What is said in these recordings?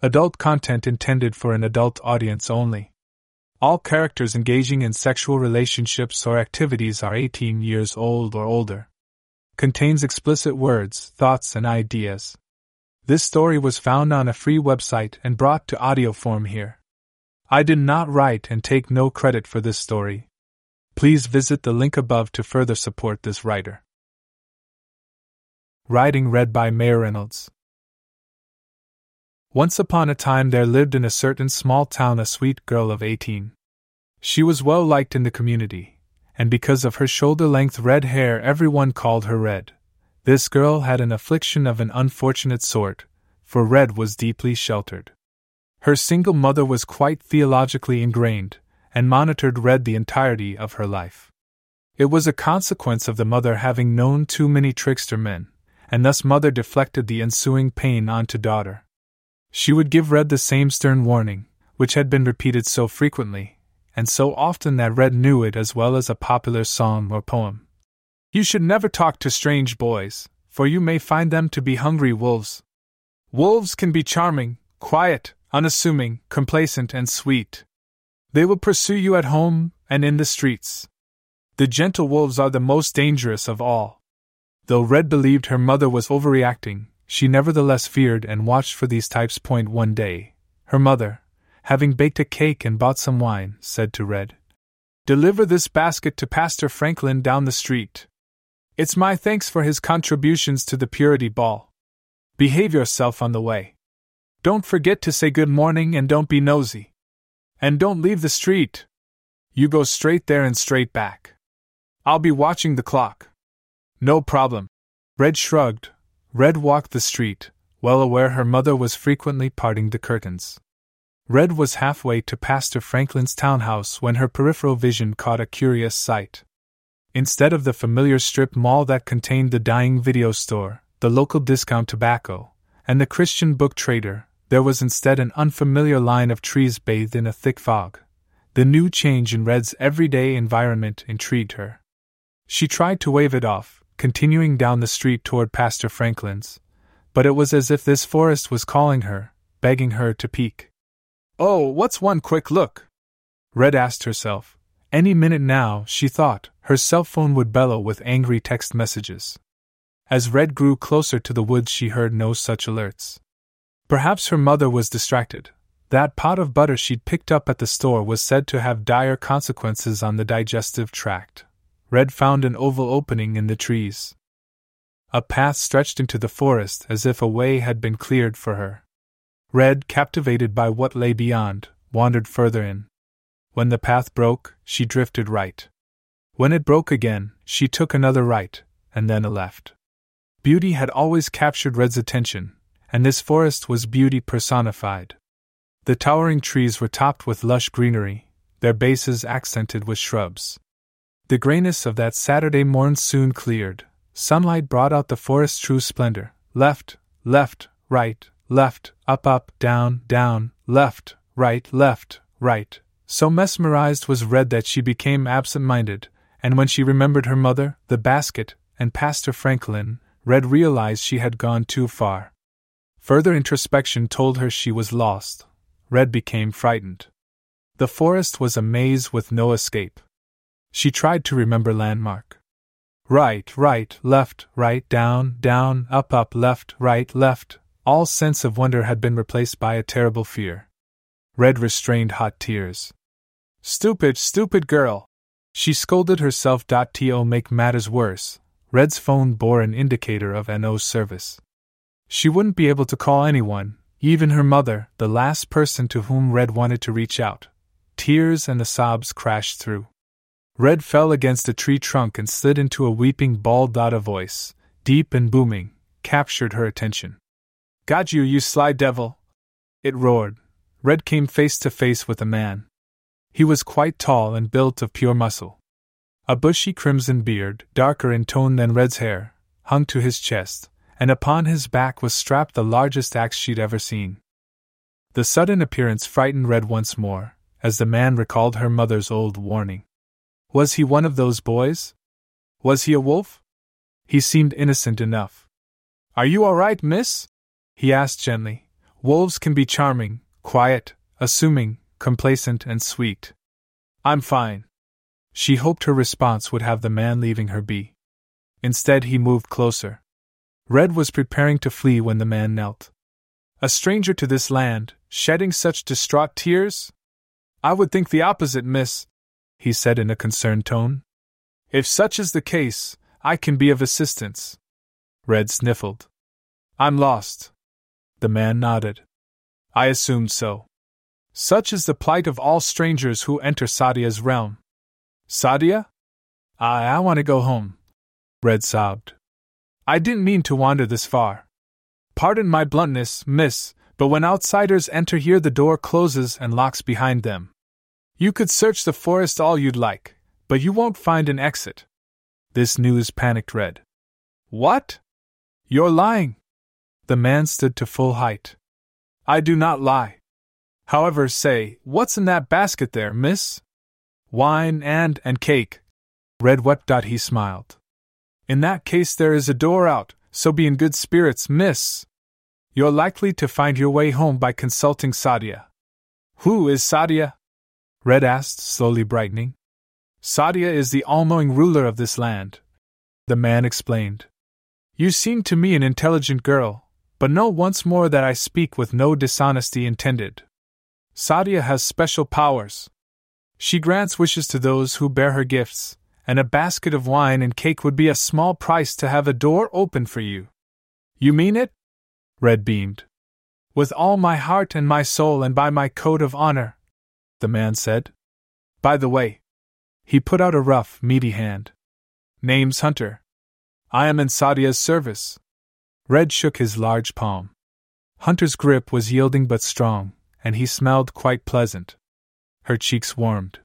Adult content intended for an adult audience only. All characters engaging in sexual relationships or activities are 18 years old or older. Contains explicit words, thoughts, and ideas. This story was found on a free website and brought to audio form here. I did not write and take no credit for this story. Please visit the link above to further support this writer. Writing read by MayorReynolds. Once upon a time there lived in a certain small town a sweet girl of 18. She was well liked in the community, and because of her shoulder-length red hair everyone called her Red. This girl had an affliction of an unfortunate sort, for Red was deeply sheltered. Her single mother was quite theologically ingrained, and monitored Red the entirety of her life. It was a consequence of the mother having known too many trickster men, and thus mother deflected the ensuing pain onto daughter. She would give Red the same stern warning, which had been repeated so frequently, and so often that Red knew it as well as a popular song or poem. You should never talk to strange boys, for you may find them to be hungry wolves. Wolves can be charming, quiet, unassuming, complacent, and sweet. They will pursue you at home and in the streets. The gentle wolves are the most dangerous of all. Though Red believed her mother was overreacting, she nevertheless feared and watched for these types. One day, her mother, having baked a cake and bought some wine, said to Red, "Deliver this basket to Pastor Franklin down the street. It's my thanks for his contributions to the purity ball. Behave yourself on the way. Don't forget to say good morning and don't be nosy. And don't leave the street. You go straight there and straight back. I'll be watching the clock." "No problem." Red shrugged. Red walked the street, well aware her mother was frequently parting the curtains. Red was halfway to Pastor Franklin's townhouse when her peripheral vision caught a curious sight. Instead of the familiar strip mall that contained the dying video store, the local discount tobacco, and the Christian book trader, there was instead an unfamiliar line of trees bathed in a thick fog. The new change in Red's everyday environment intrigued her. She tried to wave it off, continuing down the street toward Pastor Franklin's, but it was as if this forest was calling her, begging her to peek. "Oh, what's one quick look?" Red asked herself. Any minute now, she thought, her cell phone would bellow with angry text messages. As Red grew closer to the woods, she heard no such alerts. Perhaps her mother was distracted. That pot of butter she'd picked up at the store was said to have dire consequences on the digestive tract. Red found an oval opening in the trees. A path stretched into the forest as if a way had been cleared for her. Red, captivated by what lay beyond, wandered further in. When the path broke, she drifted right. When it broke again, she took another right, and then a left. Beauty had always captured Red's attention, and this forest was beauty personified. The towering trees were topped with lush greenery, their bases accented with shrubs. The grayness of that Saturday morn soon cleared. Sunlight brought out the forest's true splendor. Left, left, right, left, up, up, down, down, left, right. So mesmerized was Red that she became absent-minded, and when she remembered her mother, the basket, and Pastor Franklin, Red realized she had gone too far. Further introspection told her she was lost. Red became frightened. The forest was a maze with no escape. She tried to remember landmark. Right, left, right, down, down, up, up, left. All sense of wonder had been replaced by a terrible fear. Red restrained hot tears. Stupid girl! She scolded herself. To make matters worse, Red's phone bore an indicator of NO service. She wouldn't be able to call anyone, even her mother, the last person to whom Red wanted to reach out. Tears and the sobs crashed through. Red fell against a tree trunk and slid into a weeping ball. A voice, deep and booming, captured her attention. "Got you, you sly devil!" It roared. Red came face to face with a man. He was quite tall and built of pure muscle. A bushy crimson beard, darker in tone than Red's hair, hung to his chest, and upon his back was strapped the largest axe she'd ever seen. The sudden appearance frightened Red once more, as the man recalled her mother's old warning. Was he one of those boys? Was he a wolf? He seemed innocent enough. "Are you all right, miss?" he asked gently, Wolves can be charming, quiet, assuming, complacent, and sweet. I'm fine. She hoped her response would have the man leaving her be. Instead, he moved closer. Red was preparing to flee when the man knelt. A stranger to this land, shedding such distraught tears? I would think the opposite, miss, he said in a concerned tone. If such is the case, I can be of assistance. Red sniffled. I'm lost. The man nodded. I assumed so. Such is the plight of all strangers who enter Sadia's realm. Sadia? I want to go home, Red sobbed. I didn't mean to wander this far. Pardon my bluntness, miss, but when outsiders enter here the door closes and locks behind them. You could search the forest all you'd like, but you won't find an exit. This news panicked Red. What? You're lying. The man stood to full height. I do not lie. However, say, what's in that basket there, miss? Wine and cake. Red wept. He smiled. In that case there is a door out, so be in good spirits, miss. You're likely to find your way home by consulting Sadia. Who is Sadia? Red asked, slowly brightening. Sadia is the all-knowing ruler of this land. The man explained. You seem to me an intelligent girl, but know once more that I speak with no dishonesty intended. Sadia has special powers. She grants wishes to those who bear her gifts, and a basket of wine and cake would be a small price to have a door open for you. You mean it? Red beamed. With all my heart and my soul and by my code of honor, the man said. By the way, he put out a rough, meaty hand. Name's Hunter. I am in Sadia's service. Red shook his large palm. Hunter's grip was yielding but strong, and he smelled quite pleasant. Her cheeks warmed.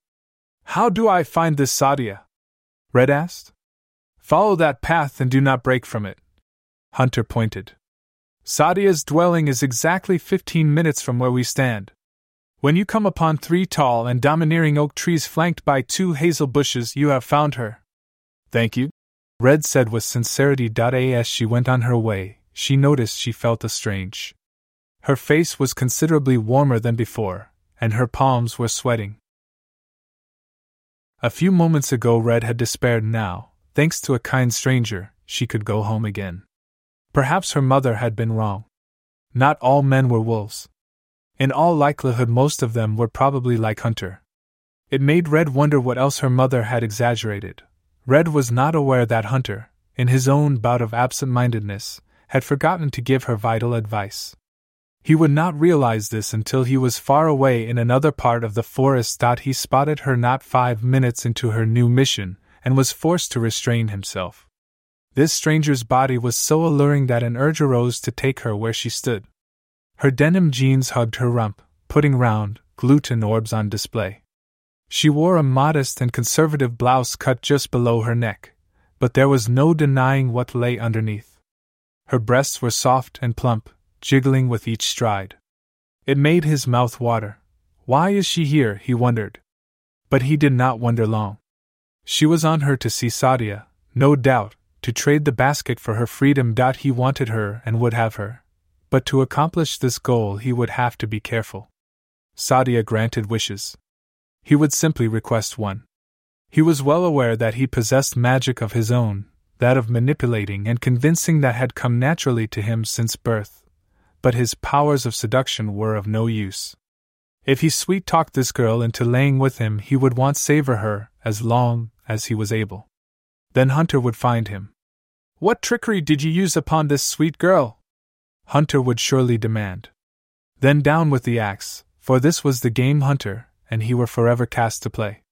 How do I find this Sadia? Red asked. Follow that path and do not break from it. Hunter pointed. Sadia's dwelling is exactly 15 minutes from where we stand. When you come upon 3 tall and domineering oak trees flanked by 2 hazel bushes, you have found her. Thank you, Red said with sincerity. As she went on her way, she noticed she felt strange. Her face was considerably warmer than before, and her palms were sweating. A few moments ago Red had despaired. Now, thanks to a kind stranger, she could go home again. Perhaps her mother had been wrong. Not all men were wolves. In all likelihood, most of them were probably like Hunter. It made Red wonder what else her mother had exaggerated. Red was not aware that Hunter, in his own bout of absent-mindedness, had forgotten to give her vital advice. He would not realize this until he was far away in another part of the forest. He spotted her not 5 minutes into her new mission and was forced to restrain himself. This stranger's body was so alluring that an urge arose to take her where she stood. Her denim jeans hugged her rump, putting round, gluten orbs on display. She wore a modest and conservative blouse cut just below her neck, but there was no denying what lay underneath. Her breasts were soft and plump, jiggling with each stride. It made his mouth water. Why is she here? He wondered. But he did not wonder long. She was on her to see Sadia, no doubt, to trade the basket for her freedom. He wanted her and would have her. But to accomplish this goal he would have to be careful. Sadia granted wishes. He would simply request one. He was well aware that he possessed magic of his own, that of manipulating and convincing that had come naturally to him since birth, but his powers of seduction were of no use. If he sweet-talked this girl into laying with him he would want savor her as long as he was able. Then Hunter would find him. What trickery did you use upon this sweet girl? Hunter would surely demand. Then down with the axe, for this was the game Hunter, and he were forever cast to play.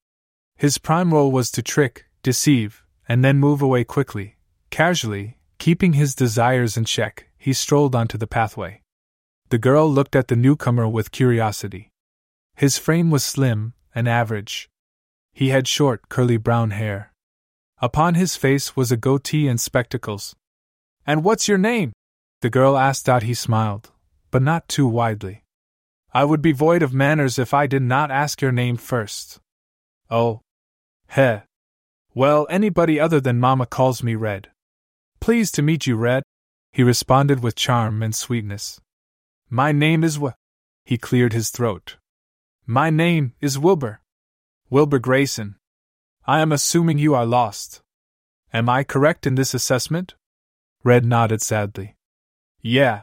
His prime role was to trick, deceive, and then move away quickly. Casually, keeping his desires in check, he strolled onto the pathway. The girl looked at the newcomer with curiosity. His frame was slim and average. He had short, curly brown hair. Upon his face was a goatee and spectacles. And what's your name? The girl asked. He smiled, but not too widely. I would be void of manners if I did not ask your name first. Oh. Heh. Well, anybody other than Mama calls me Red. Pleased to meet you, Red, he responded with charm and sweetness. My name is He cleared his throat. My name is Wilbur. Wilbur Grayson. I am assuming you are lost. Am I correct in this assessment? Red nodded sadly. Yeah.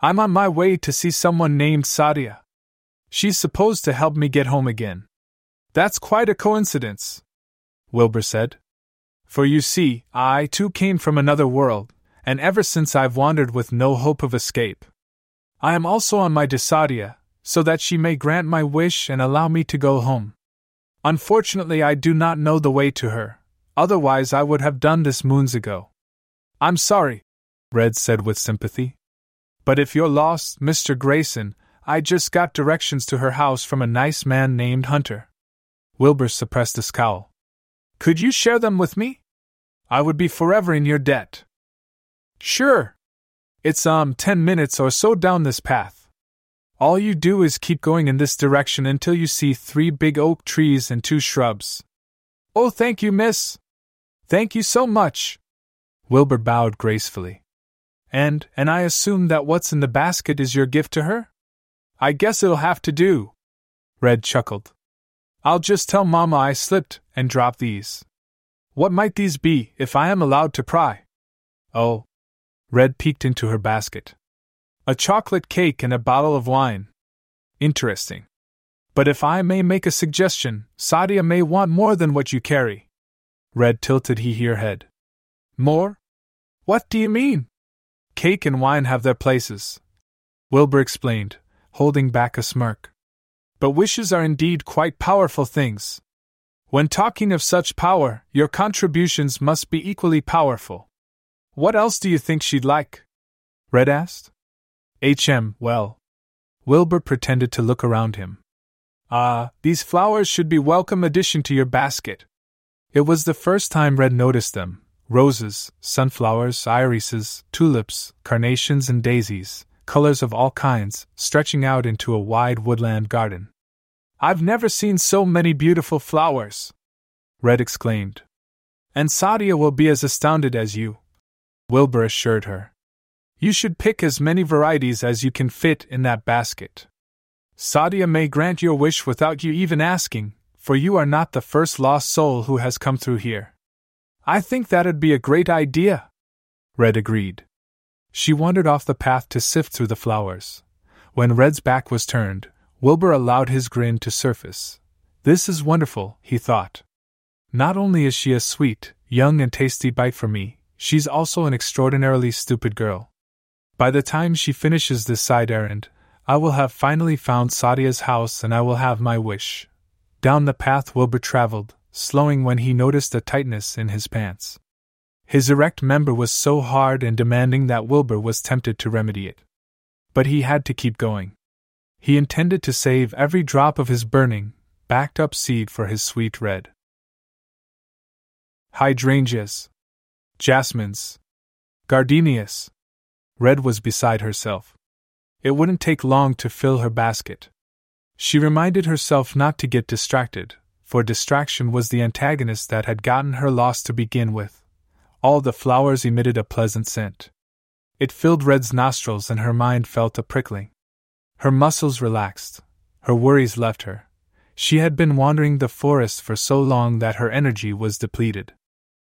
I'm on my way to see someone named Sadia. She's supposed to help me get home again. That's quite a coincidence, Wilbur said. For you see, I too came from another world, and ever since I've wandered with no hope of escape. I am also on my way to Sadia, so that she may grant my wish and allow me to go home. Unfortunately, I do not know the way to her, otherwise I would have done this moons ago. I'm sorry, Red said with sympathy. But if you're lost, Mr. Grayson, I just got directions to her house from a nice man named Hunter. Wilbur suppressed a scowl. Could you share them with me? I would be forever in your debt. Sure. It's 10 minutes or so down this path. All you do is keep going in this direction until you see 3 big oak trees and 2 shrubs. Oh, thank you, miss. Thank you so much. Wilbur bowed gracefully. And I assume that what's in the basket is your gift to her? I guess it'll have to do. Red chuckled. I'll just tell Mama I slipped and dropped these. What might these be if I am allowed to pry? Oh. Red peeked into her basket. A chocolate cake and a bottle of wine. Interesting. But if I may make a suggestion, Sadia may want more than what you carry. Red tilted her head. More? What do you mean? Cake and wine have their places, Wilbur explained, holding back a smirk. But wishes are indeed quite powerful things. When talking of such power, your contributions must be equally powerful. What else do you think she'd like? Red asked. Well. Wilbur pretended to look around him. These flowers should be welcome addition to your basket. It was the first time Red noticed them. Roses, sunflowers, irises, tulips, carnations and daisies. Colors of all kinds, stretching out into a wide woodland garden. I've never seen so many beautiful flowers, Red exclaimed. And Sadia will be as astounded as you, Wilbur assured her. You should pick as many varieties as you can fit in that basket. Sadia may grant your wish without you even asking, for you are not the first lost soul who has come through here. I think that'd be a great idea, Red agreed. She wandered off the path to sift through the flowers. When Red's back was turned, Wilbur allowed his grin to surface. This is wonderful, he thought. Not only is she a sweet, young and tasty bite for me, she's also an extraordinarily stupid girl. By the time she finishes this side errand, I will have finally found Sadia's house and I will have my wish. Down the path Wilbur traveled, slowing when he noticed a tightness in his pants. His erect member was so hard and demanding that Wilbur was tempted to remedy it. But he had to keep going. He intended to save every drop of his burning, backed-up seed for his sweet Red. Hydrangeas. Jasmines. Gardenias. Red was beside herself. It wouldn't take long to fill her basket. She reminded herself not to get distracted, for distraction was the antagonist that had gotten her lost to begin with. All the flowers emitted a pleasant scent. It filled Red's nostrils and her mind felt a prickling. Her muscles relaxed. Her worries left her. She had been wandering the forest for so long that her energy was depleted.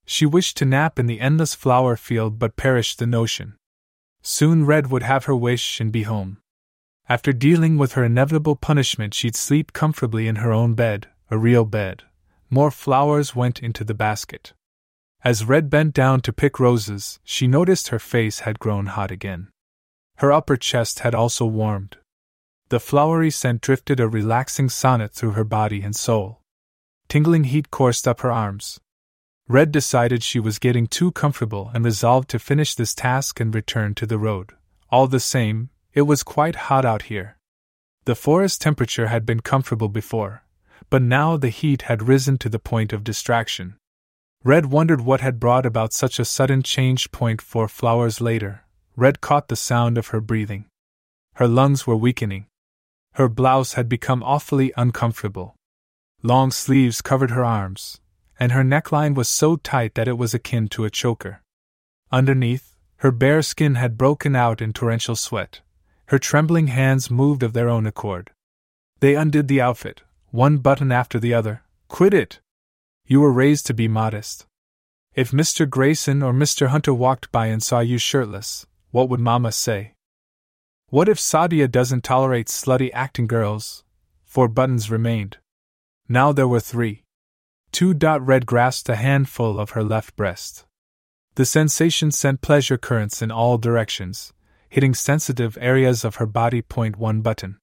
She wished to nap in the endless flower field but perished the notion. Soon Red would have her wish and be home. After dealing with her inevitable punishment, she'd sleep comfortably in her own bed, a real bed. More flowers went into the basket. As Red bent down to pick roses, she noticed her face had grown hot again. Her upper chest had also warmed. The flowery scent drifted a relaxing sonnet through her body and soul. Tingling heat coursed up her arms. Red decided she was getting too comfortable and resolved to finish this task and return to the road. All the same, it was quite hot out here. The forest temperature had been comfortable before, but now the heat had risen to the point of distraction. Red wondered what had brought about such a sudden change. 4 flowers later, Red caught the sound of her breathing. Her lungs were weakening. Her blouse had become awfully uncomfortable. Long sleeves covered her arms, and her neckline was so tight that it was akin to a choker. Underneath, her bare skin had broken out in torrential sweat. Her trembling hands moved of their own accord. They undid the outfit, one button after the other. Quit it! You were raised to be modest. If Mr. Grayson or Mr. Hunter walked by and saw you shirtless, what would Mama say? What if Sadia doesn't tolerate slutty acting girls? 4 buttons remained. Now there were 3. 2. Red grasped a handful of her left breast. The sensation sent pleasure currents in all directions, hitting sensitive areas of her body. 1 button.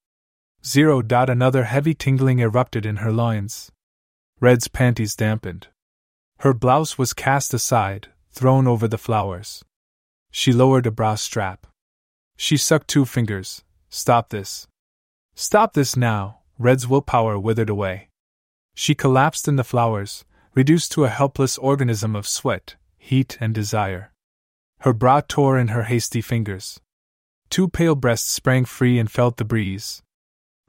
0. Another heavy tingling erupted in her loins. Red's panties dampened. Her blouse was cast aside, thrown over the flowers. She lowered a bra strap. She sucked 2 fingers. Stop this. Stop this now. Red's willpower withered away. She collapsed in the flowers, reduced to a helpless organism of sweat, heat, and desire. Her bra tore in her hasty fingers. 2 pale breasts sprang free and felt the breeze.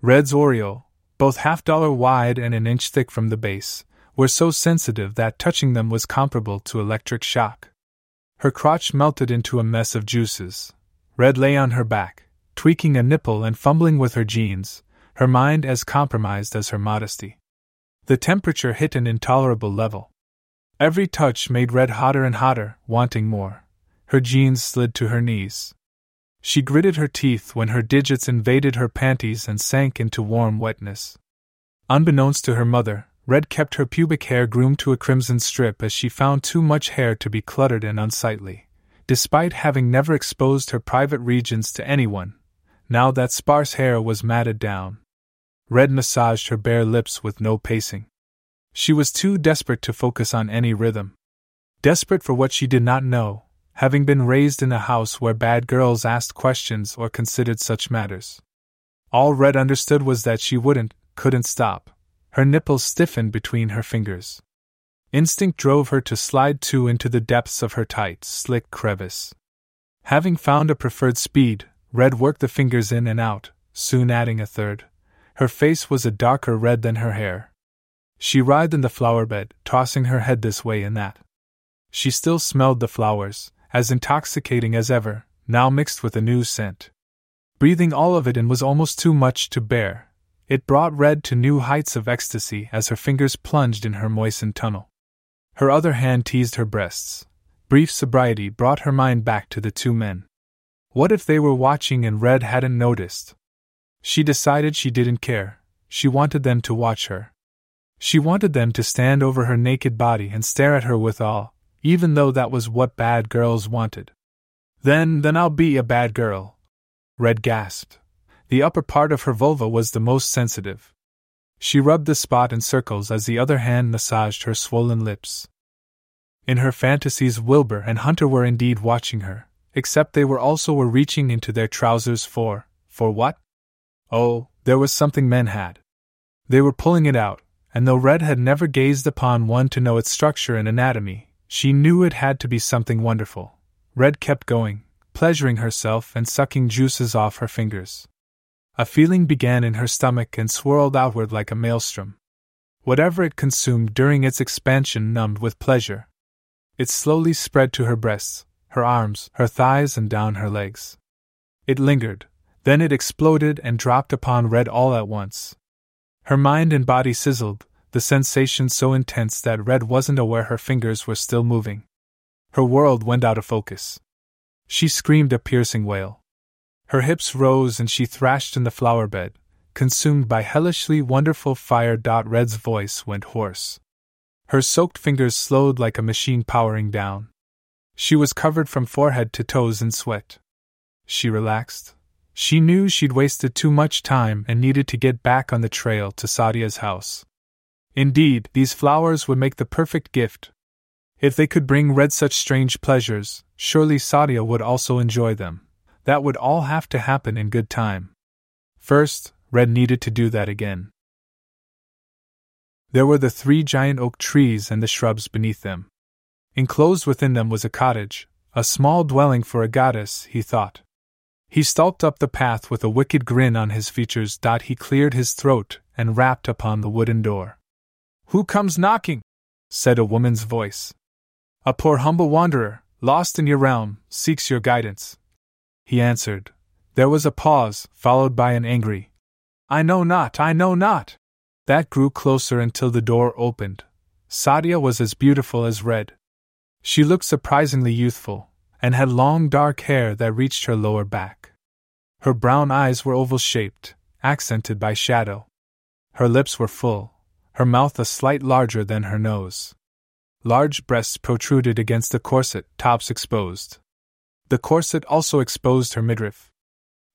Red's aureole, both $1/2 wide and an inch thick from the base, were so sensitive that touching them was comparable to electric shock. Her crotch melted into a mess of juices. Red lay on her back, tweaking a nipple and fumbling with her jeans, her mind as compromised as her modesty. The temperature hit an intolerable level. Every touch made Red hotter and hotter, wanting more. Her jeans slid to her knees. She gritted her teeth when her digits invaded her panties and sank into warm wetness. Unbeknownst to her mother, Red kept her pubic hair groomed to a crimson strip as she found too much hair to be cluttered and unsightly, despite having never exposed her private regions to anyone. Now that sparse hair was matted down. Red massaged her bare lips with no pacing. She was too desperate to focus on any rhythm. Desperate for what she did not know, having been raised in a house where bad girls asked questions or considered such matters. All Red understood was that she couldn't stop. Her nipples stiffened between her fingers. Instinct drove her to slide 2 into the depths of her tight, slick crevice. Having found a preferred speed, Red worked the fingers in and out, soon adding a 3rd. Her face was a darker red than her hair. She writhed in the flower bed, tossing her head this way and that. She still smelled the flowers, as intoxicating as ever, now mixed with a new scent. Breathing all of it in was almost too much to bear. It brought Red to new heights of ecstasy as her fingers plunged in her moistened tunnel. Her other hand teased her breasts. Brief sobriety brought her mind back to the 2 men. What if they were watching and Red hadn't noticed? She decided she didn't care. She wanted them to watch her. She wanted them to stand over her naked body and stare at her with awe, even though that was what bad girls wanted. Then I'll be a bad girl, Red gasped. The upper part of her vulva was the most sensitive. She rubbed the spot in circles as the other hand massaged her swollen lips. In her fantasies, Wilbur and Hunter were indeed watching her, except they were also reaching into their trousers for what? Oh, there was something men had. They were pulling it out, and though Red had never gazed upon one to know its structure and anatomy, she knew it had to be something wonderful. Red kept going, pleasuring herself and sucking juices off her fingers. A feeling began in her stomach and swirled outward like a maelstrom. Whatever it consumed during its expansion numbed with pleasure. It slowly spread to her breasts, her arms, her thighs, and down her legs. It lingered, then it exploded and dropped upon Red all at once. Her mind and body sizzled, the sensation so intense that Red wasn't aware her fingers were still moving. Her world went out of focus. She screamed a piercing wail. Her hips rose and she thrashed in the flower bed, consumed by hellishly wonderful fire. Red's voice went hoarse. Her soaked fingers slowed like a machine powering down. She was covered from forehead to toes in sweat. She relaxed. She knew she'd wasted too much time and needed to get back on the trail to Sadia's house. Indeed, these flowers would make the perfect gift. If they could bring Red such strange pleasures, surely Sadia would also enjoy them. That would all have to happen in good time. First, Red needed to do that again. There were the 3 giant oak trees and the shrubs beneath them. Enclosed within them was a cottage, a small dwelling for a goddess, he thought. He stalked up the path with a wicked grin on his features. He cleared his throat and rapped upon the wooden door. "Who comes knocking?" said a woman's voice. "A poor humble wanderer, lost in your realm, seeks your guidance," he answered, There was a pause, followed by an angry, "I know not, I know not!" That grew closer until the door opened. Sadia was as beautiful as red. She looked surprisingly youthful, and had long dark hair that reached her lower back. Her brown eyes were oval-shaped, accented by shadow. Her lips were full, her mouth a slight larger than her nose. Large breasts protruded against the corset, tops exposed. The corset also exposed her midriff.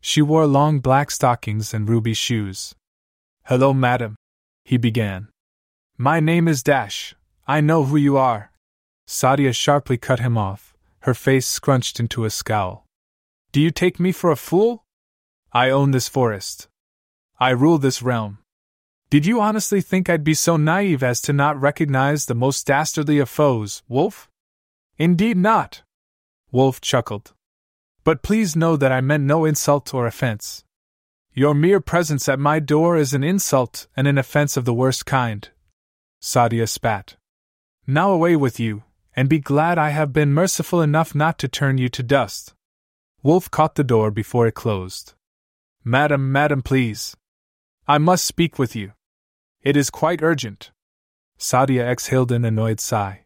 She wore long black stockings and ruby shoes. "Hello, madam," he began. "My name is Dash. I know who you are." Sadia sharply cut him off, her face scrunched into a scowl. "Do you take me for a fool? I own this forest. I rule this realm. Did you honestly think I'd be so naive as to not recognize the most dastardly of foes, Wolf?" "Indeed not," Wolf chuckled. "But please know that I meant no insult or offense. Your mere presence at my door is an insult and an offense of the worst kind." Sadia spat. "Now away with you, and be glad I have been merciful enough not to turn you to dust." Wolf caught the door before it closed. "Madam, madam, please. I must speak with you. It is quite urgent." Sadia exhaled an annoyed sigh.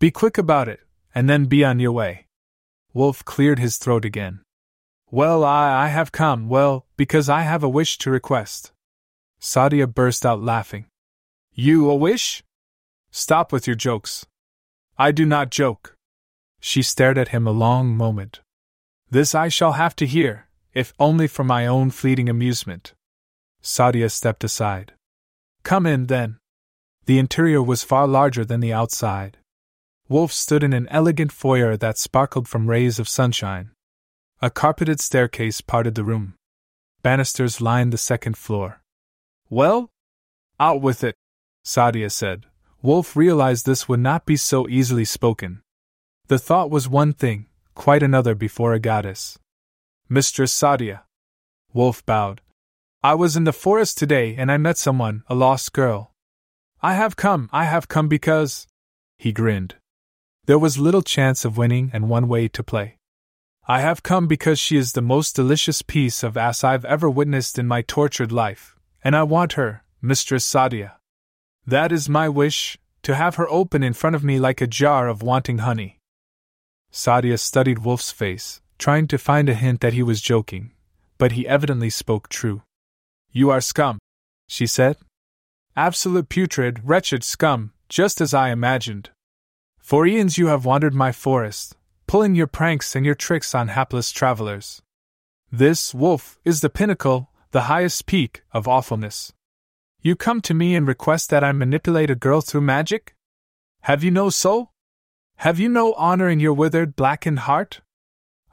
"Be quick about it, and then be on your way." Wolf cleared his throat again. "Well, I have come, well, because I have a wish to request." Sadia burst out laughing. "You a wish? Stop with your jokes." "I do not joke." She stared at him a long moment. "This I shall have to hear, if only for my own fleeting amusement." Sadia stepped aside. "Come in, then." The interior was far larger than the outside. Wolf stood in an elegant foyer that sparkled from rays of sunshine. A carpeted staircase parted the room. Banisters lined the second floor. "Well? Out with it," Sadia said. Wolf realized this would not be so easily spoken. The thought was one thing, quite another before a goddess. "Mistress Sadia." Wolf bowed. "I was in the forest today and I met someone, a lost girl. I have come because—" He grinned. There was little chance of winning and one way to play. "I have come because she is the most delicious piece of ass I've ever witnessed in my tortured life, and I want her, Mistress Sadia. That is my wish, to have her open in front of me like a jar of wanting honey." Sadia studied Wolf's face, trying to find a hint that he was joking, but he evidently spoke true. "You are scum," she said. "Absolute putrid, wretched scum, just as I imagined. For eons you have wandered my forest, pulling your pranks and your tricks on hapless travelers. This, Wolf, is the pinnacle, the highest peak, of awfulness. You come to me and request that I manipulate a girl through magic? Have you no soul? Have you no honor in your withered, blackened heart?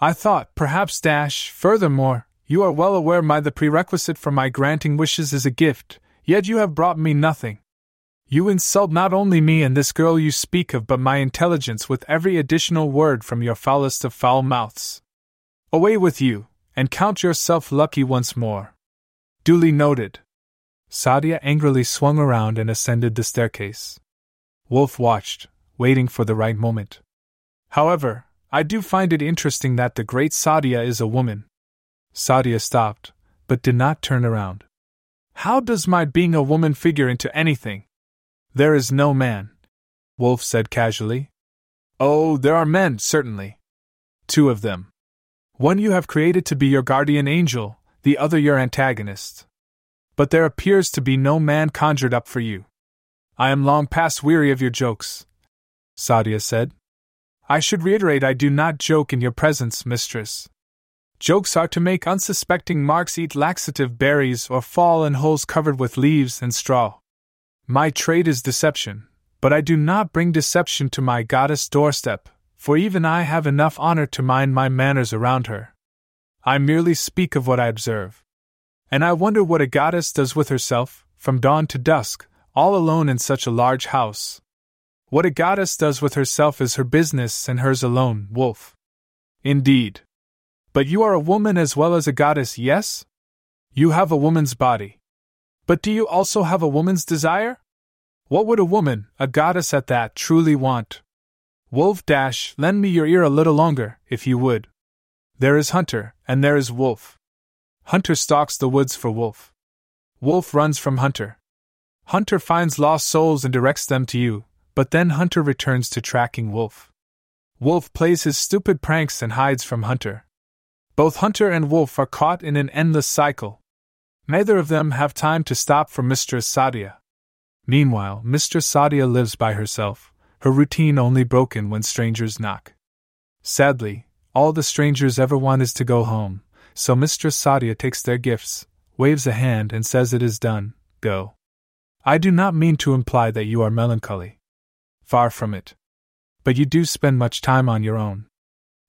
I thought, perhaps, Dash, furthermore, you are well aware the prerequisite for my granting wishes is a gift, yet you have brought me nothing. You insult not only me and this girl you speak of but my intelligence with every additional word from your foulest of foul mouths. Away with you, and count yourself lucky once more." "Duly noted." Sadia angrily swung around and ascended the staircase. Wolf watched, waiting for the right moment. "However, I do find it interesting that the great Sadia is a woman." Sadia stopped, but did not turn around. "How does my being a woman figure into anything?" "There is no man," Wolf said casually. "Oh, there are men, certainly. Two of them. One you have created to be your guardian angel, the other your antagonist. But there appears to be no man conjured up for you." "I am long past weary of your jokes," Sadia said. "I should reiterate I do not joke in your presence, mistress. Jokes are to make unsuspecting marks eat laxative berries or fall in holes covered with leaves and straw. My trade is deception, but I do not bring deception to my goddess doorstep, for even I have enough honor to mind my manners around her. I merely speak of what I observe. And I wonder what a goddess does with herself, from dawn to dusk, all alone in such a large house. What a goddess does with herself is her business and hers alone, Wolf." "Indeed. But you are a woman as well as a goddess, yes? You have a woman's body. But do you also have a woman's desire? What would a woman, a goddess at that, truly want? Wolf Dash, lend me your ear a little longer, if you would. There is hunter, and there is wolf. Hunter stalks the woods for Wolf. Wolf runs from Hunter. Hunter finds lost souls and directs them to you, but then Hunter returns to tracking Wolf. Wolf plays his stupid pranks and hides from Hunter. Both Hunter and Wolf are caught in an endless cycle. Neither of them have time to stop for Mistress Sadia. Meanwhile, Mistress Sadia lives by herself, her routine only broken when strangers knock. Sadly, all the strangers ever want is to go home, so Mistress Sadia takes their gifts, waves a hand and says it is done, go. I do not mean to imply that you are melancholy. Far from it. But you do spend much time on your own.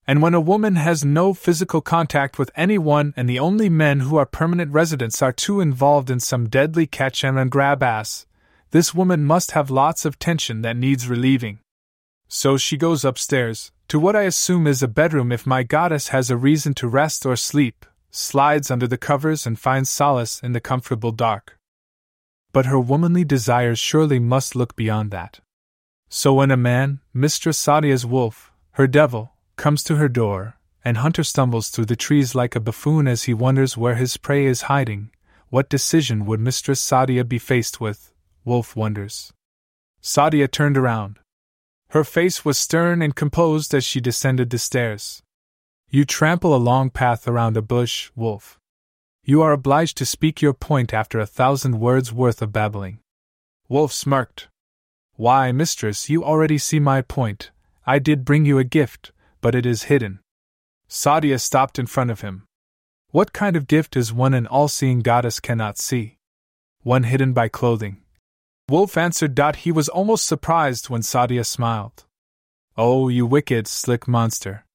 And when a woman has no physical contact with anyone and the only men who are permanent residents are too involved in some deadly catch and grab ass, this woman must have lots of tension that needs relieving. So she goes upstairs, to what I assume is a bedroom if my goddess has a reason to rest or sleep, slides under the covers and finds solace in the comfortable dark. But her womanly desires surely must look beyond that. So when a man, Mistress Sadia's wolf, her devil, comes to her door, and Hunter stumbles through the trees like a buffoon as he wonders where his prey is hiding, what decision would Mistress Sadia be faced with? Wolf wonders. Sadia turned around. Her face was stern and composed as she descended the stairs. You trample a long path around a bush, Wolf. You are obliged to speak your point after 1,000 words worth of babbling. Wolf smirked. Why, mistress, you already see my point. I did bring you a gift, but it is hidden. Sadia stopped in front of him. What kind of gift is one an all-seeing goddess cannot see? One hidden by clothing. Wolf answered. He was almost surprised when Sadia smiled. Oh, you wicked, slick monster.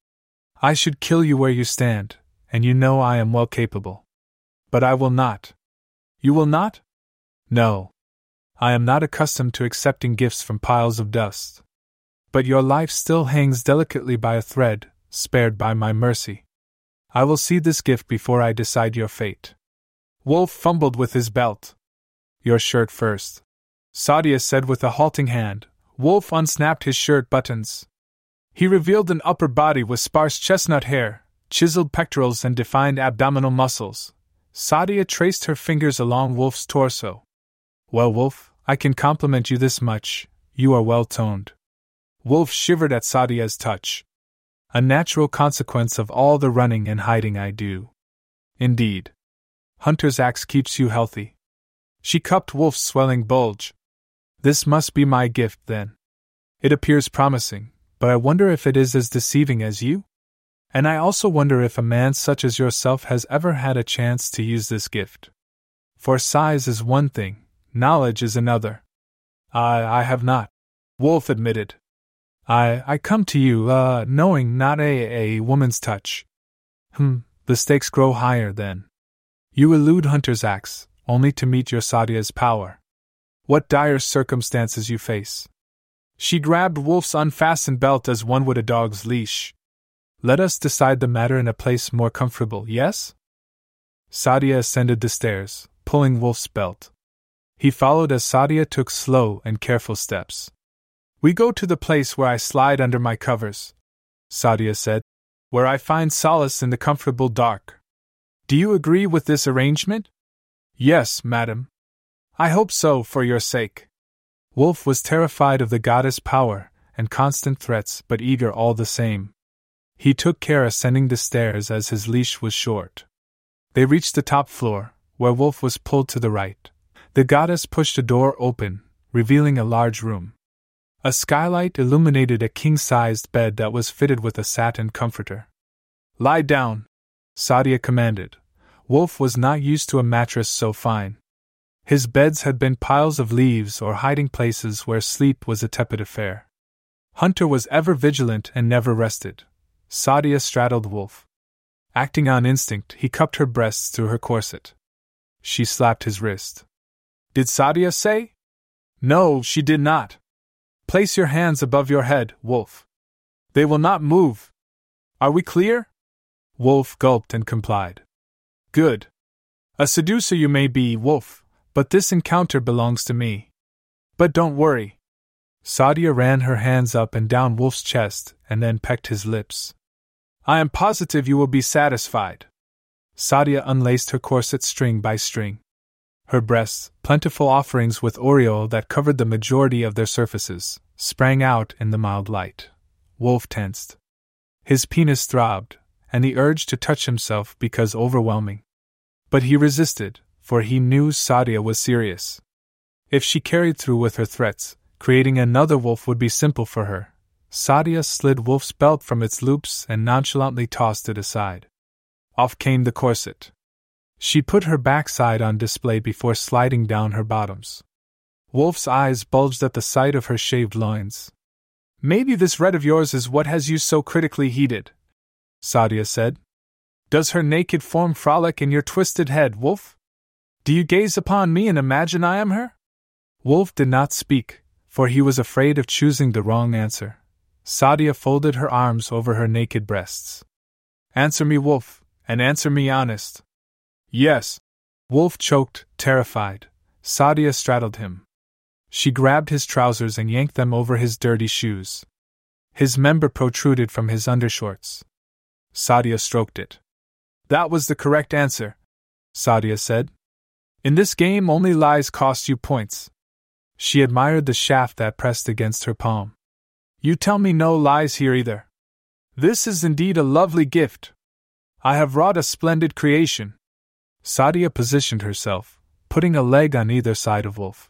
I should kill you where you stand, and you know I am well capable. But I will not. You will not? No. I am not accustomed to accepting gifts from piles of dust. But your life still hangs delicately by a thread, spared by my mercy. I will see this gift before I decide your fate. Wolf fumbled with his belt. Your shirt first. Sadia said with a halting hand. Wolf unsnapped his shirt buttons. He revealed an upper body with sparse chestnut hair, chiseled pectorals and defined abdominal muscles. Sadia traced her fingers along Wolf's torso. Well, Wolf, I can compliment you this much. You are well toned. Wolf shivered at Sadia's touch. A natural consequence of all the running and hiding I do. Indeed. Hunter's axe keeps you healthy. She cupped Wolf's swelling bulge. This must be my gift, then. It appears promising, but I wonder if it is as deceiving as you? And I also wonder if a man such as yourself has ever had a chance to use this gift. For size is one thing, knowledge is another. I have not, Wolf admitted. I come to you, knowing not a woman's touch. The stakes grow higher then. You elude Hunter's axe, only to meet your Sadia's power. What dire circumstances you face. She grabbed Wolf's unfastened belt as one would a dog's leash. Let us decide the matter in a place more comfortable, yes? Sadia ascended the stairs, pulling Wolf's belt. He followed as Sadia took slow and careful steps. We go to the place where I slide under my covers, Sadia said, where I find solace in the comfortable dark. Do you agree with this arrangement? Yes, madam. I hope so, for your sake. Wolf was terrified of the goddess' power and constant threats, but eager all the same. He took care ascending the stairs as his leash was short. They reached the top floor, where Wolf was pulled to the right. The goddess pushed a door open, revealing a large room. A skylight illuminated a king-sized bed that was fitted with a satin comforter. Lie down, Sadia commanded. Wolf was not used to a mattress so fine. His beds had been piles of leaves or hiding places where sleep was a tepid affair. Hunter was ever vigilant and never rested. Sadia straddled Wolf. Acting on instinct, he cupped her breasts through her corset. She slapped his wrist. Did Sadia say? No, she did not. Place your hands above your head, Wolf. They will not move. Are we clear? Wolf gulped and complied. Good. A seducer you may be, Wolf, but this encounter belongs to me. But don't worry. Sadia ran her hands up and down Wolf's chest and then pecked his lips. I am positive you will be satisfied. Sadia unlaced her corset string by string. Her breasts, plentiful offerings with aureole that covered the majority of their surfaces, sprang out in the mild light. Wolf tensed. His penis throbbed, and the urge to touch himself because overwhelming. But he resisted, for he knew Sadia was serious. If she carried through with her threats, creating another wolf would be simple for her. Sadia slid Wolf's belt from its loops and nonchalantly tossed it aside. Off came the corset. She put her backside on display before sliding down her bottoms. Wolf's eyes bulged at the sight of her shaved loins. "Maybe this red of yours is what has you so critically heated," Sadia said. "Does her naked form frolic in your twisted head, Wolf? Do you gaze upon me and imagine I am her?" Wolf did not speak, for he was afraid of choosing the wrong answer. Sadia folded her arms over her naked breasts. "Answer me, Wolf, and answer me honest." "Yes." Wolf choked, terrified. Sadia straddled him. She grabbed his trousers and yanked them over his dirty shoes. His member protruded from his undershorts. Sadia stroked it. "That was the correct answer," Sadia said. "In this game, only lies cost you points." She admired the shaft that pressed against her palm. "You tell me no lies here either. This is indeed a lovely gift. I have wrought a splendid creation." Sadia positioned herself, putting a leg on either side of Wolf.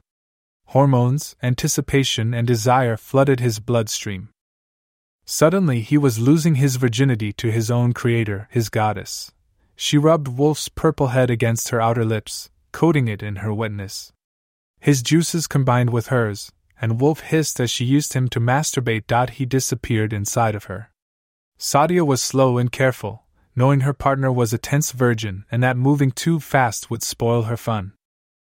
Hormones, anticipation, and desire flooded his bloodstream. Suddenly he was losing his virginity to his own creator, his goddess. She rubbed Wolf's purple head against her outer lips, coating it in her wetness. His juices combined with hers, and Wolf hissed as she used him to masturbate. He disappeared inside of her. Sadia was slow and careful, knowing her partner was a tense virgin and that moving too fast would spoil her fun.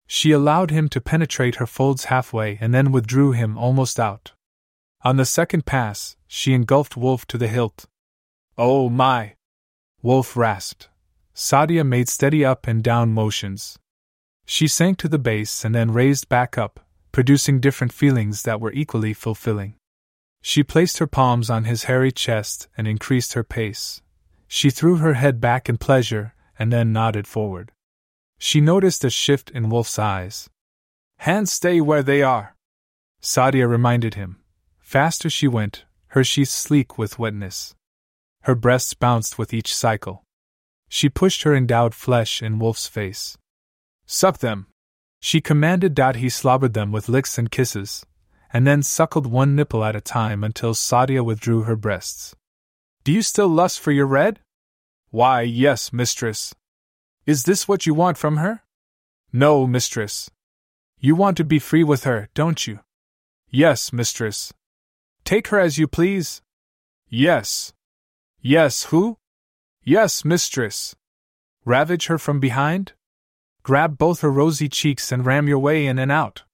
She allowed him to penetrate her folds halfway and then withdrew him almost out. On the second pass, she engulfed Wolf to the hilt. "Oh my!" Wolf rasped. Sadia made steady up and down motions. She sank to the base and then raised back up, producing different feelings that were equally fulfilling. She placed her palms on his hairy chest and increased her pace. She threw her head back in pleasure and then nodded forward. She noticed a shift in Wolf's eyes. "Hands stay where they are," Sadia reminded him. Faster she went, her sheaths sleek with wetness. Her breasts bounced with each cycle. She pushed her endowed flesh in Wolf's face. "Suck them," she commanded. He slobbered them with licks and kisses, and then suckled one nipple at a time until Sadia withdrew her breasts. "Do you still lust for your red?" "Why, yes, mistress." "Is this what you want from her?" "No, mistress." "You want to be free with her, don't you?" "Yes, mistress." "Take her as you please?" "Yes." "Yes, who?" "Yes, mistress." "Ravage her from behind? Grab both her rosy cheeks and ram your way in and out?"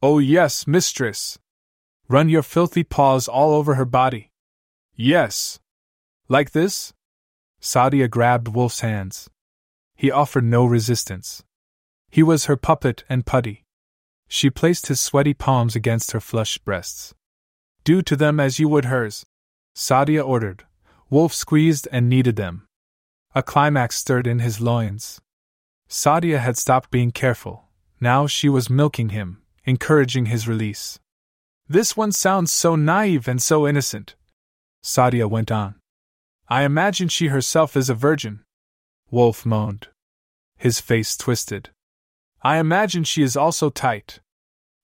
"Oh yes, mistress." "Run your filthy paws all over her body?" "Yes." "Like this?" Sadia grabbed Wolf's hands. He offered no resistance. He was her puppet and putty. She placed his sweaty palms against her flushed breasts. "Do to them as you would hers," Sadia ordered. Wolf squeezed and kneaded them. A climax stirred in his loins. Sadia had stopped being careful. Now she was milking him, encouraging his release. "This one sounds so naive and so innocent," Sadia went on. "I imagine she herself is a virgin." Wolf moaned. His face twisted. "I imagine she is also tight.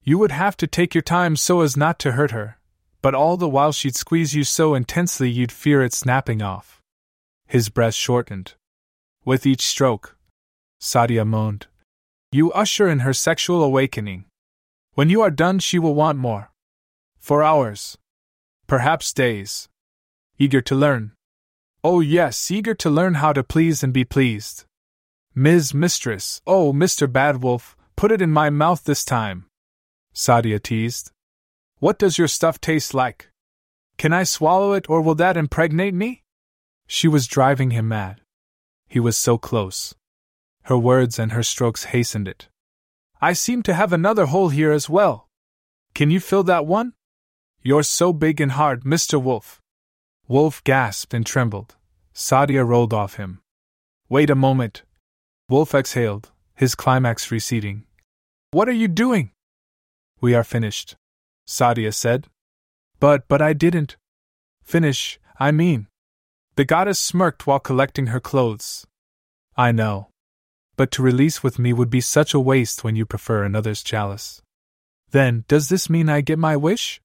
You would have to take your time so as not to hurt her, but all the while she'd squeeze you so intensely you'd fear it snapping off." His breath shortened. "With each stroke," Sadia moaned, "you usher in her sexual awakening. When you are done, she will want more. For hours. Perhaps days. Eager to learn. Oh yes, eager to learn how to please and be pleased. Ms. Mistress, oh Mr. Bad Wolf, put it in my mouth this time," Sadia teased. "What does your stuff taste like? Can I swallow it or will that impregnate me?" She was driving him mad. He was so close. Her words and her strokes hastened it. "I seem to have another hole here as well. Can you fill that one? You're so big and hard, Mr. Wolf." Wolf gasped and trembled. Sadia rolled off him. Wait a moment. Wolf exhaled, his climax receding. What are you doing? We are finished, Sadia said. But I didn't. Finish, I mean. The goddess smirked while collecting her clothes. I know. But to release with me would be such a waste when you prefer another's chalice. Then, does this mean I get my wish?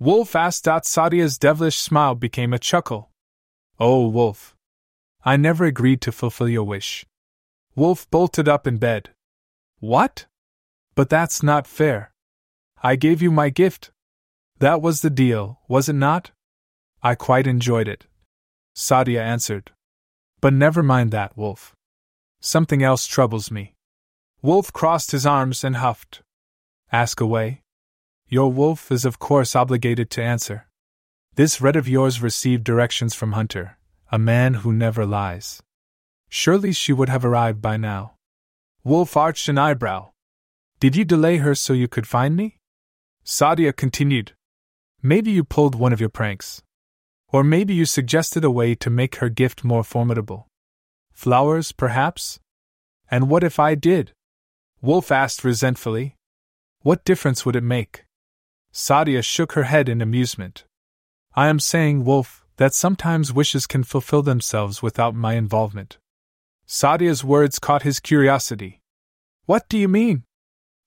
Wolf asked. Sadia's devilish smile became a chuckle. Oh, Wolf. I never agreed to fulfill your wish. Wolf bolted up in bed. What? But that's not fair. I gave you my gift. That was the deal, was it not? I quite enjoyed it, Sadia answered. But never mind that, Wolf. Something else troubles me. Wolf crossed his arms and huffed. Ask away. Your Wolf is of course obligated to answer. This red of yours received directions from Hunter, a man who never lies. Surely she would have arrived by now. Wolf arched an eyebrow. Did you delay her so you could find me? Sadia continued. Maybe you pulled one of your pranks. Or maybe you suggested a way to make her gift more formidable. Flowers, perhaps? And what if I did? Wolf asked resentfully. What difference would it make? Sadia shook her head in amusement. I am saying, Wolf, that sometimes wishes can fulfill themselves without my involvement. Sadia's words caught his curiosity. What do you mean?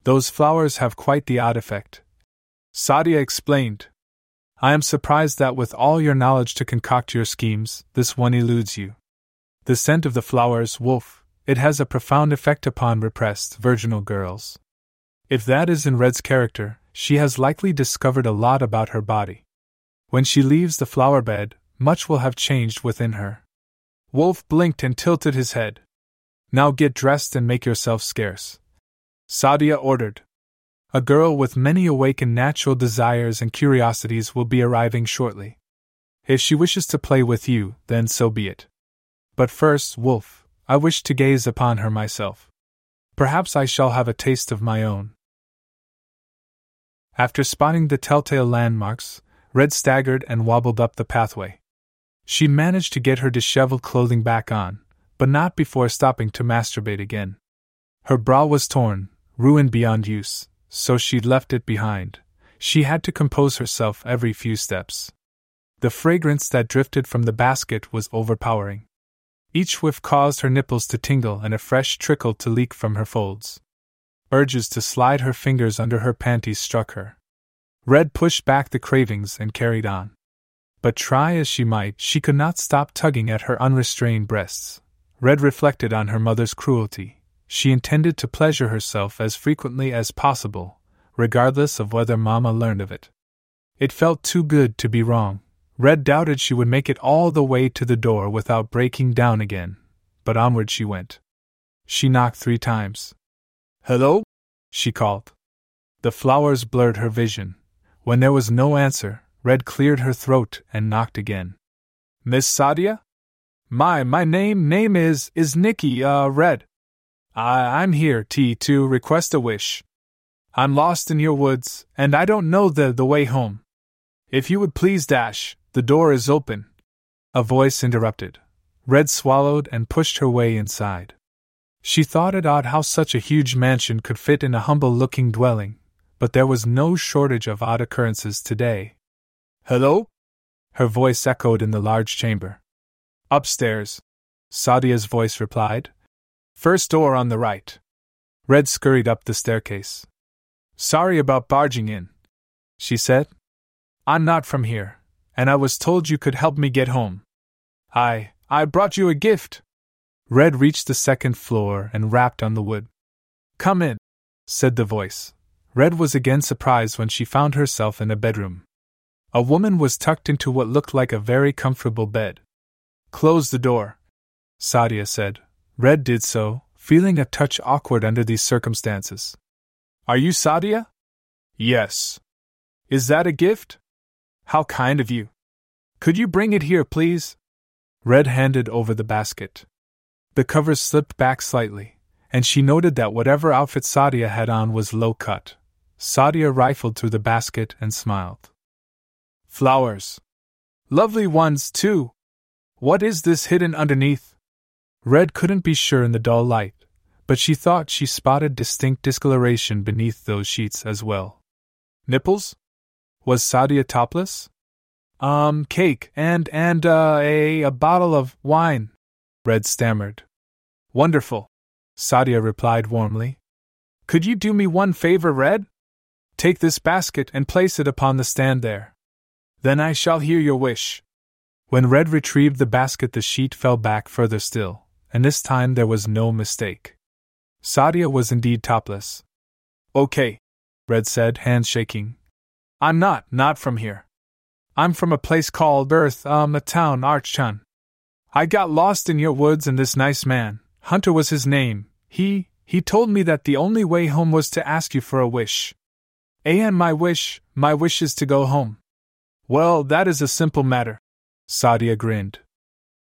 Those flowers have quite the odd effect. Sadia explained. I am surprised that with all your knowledge to concoct your schemes, this one eludes you. The scent of the flowers, Wolf, it has a profound effect upon repressed, virginal girls. If that is in Red's character, she has likely discovered a lot about her body. When she leaves the flower bed, much will have changed within her. Wolf blinked and tilted his head. Now get dressed and make yourself scarce. Sadia ordered. A girl with many awakened natural desires and curiosities will be arriving shortly. If she wishes to play with you, then so be it. But first, Wolf, I wish to gaze upon her myself. Perhaps I shall have a taste of my own. After spotting the telltale landmarks, Red staggered and wobbled up the pathway. She managed to get her disheveled clothing back on, but not before stopping to masturbate again. Her bra was torn, ruined beyond use, so she'd left it behind. She had to compose herself every few steps. The fragrance that drifted from the basket was overpowering. Each whiff caused her nipples to tingle and a fresh trickle to leak from her folds. Urges to slide her fingers under her panties struck her. Red pushed back the cravings and carried on. But try as she might, she could not stop tugging at her unrestrained breasts. Red reflected on her mother's cruelty. She intended to pleasure herself as frequently as possible, regardless of whether Mama learned of it. It felt too good to be wrong. Red doubted she would make it all the way to the door without breaking down again, but onward she went. She knocked 3 times. Hello? She called. The flowers blurred her vision. When there was no answer, Red cleared her throat and knocked again. Miss Sadia? My name is Nikki, Red. I'm here to request a wish. I'm lost in your woods, and I don't know the way home. If you would please dash, the door is open. A voice interrupted. Red swallowed and pushed her way inside. She thought it odd how such a huge mansion could fit in a humble-looking dwelling, but there was no shortage of odd occurrences today. Hello? Her voice echoed in the large chamber. Upstairs, Sadia's voice replied. First door on the right. Red scurried up the staircase. Sorry about barging in, she said. I'm not from here, and I was told you could help me get home. I brought you a gift. Red reached the 2nd floor and rapped on the wood. Come in, said the voice. Red was again surprised when she found herself in a bedroom. A woman was tucked into what looked like a very comfortable bed. Close the door, Sadia said. Red did so, feeling a touch awkward under these circumstances. Are you Sadia? Yes. Is that a gift? How kind of you. Could you bring it here, please? Red handed over the basket. The covers slipped back slightly, and she noted that whatever outfit Sadia had on was low-cut. Sadia rifled through the basket and smiled. Flowers. Lovely ones, too. What is this hidden underneath? Red couldn't be sure in the dull light, but she thought she spotted distinct discoloration beneath those sheets as well. Nipples? Was Sadia topless? Cake and a bottle of wine, Red stammered. Wonderful, Sadia replied warmly. Could you do me one favor, Red? Take this basket and place it upon the stand there. Then I shall hear your wish. When Red retrieved the basket, the sheet fell back further still, and this time there was no mistake. Sadia was indeed topless. Okay, Red said, hands shaking. I'm not from here. I'm from a place called a town, Archon. I got lost in your woods, and this nice man, Hunter was his name, he told me that the only way home was to ask you for a wish. And my wish is to go home. Well, that is a simple matter, Sadia grinned.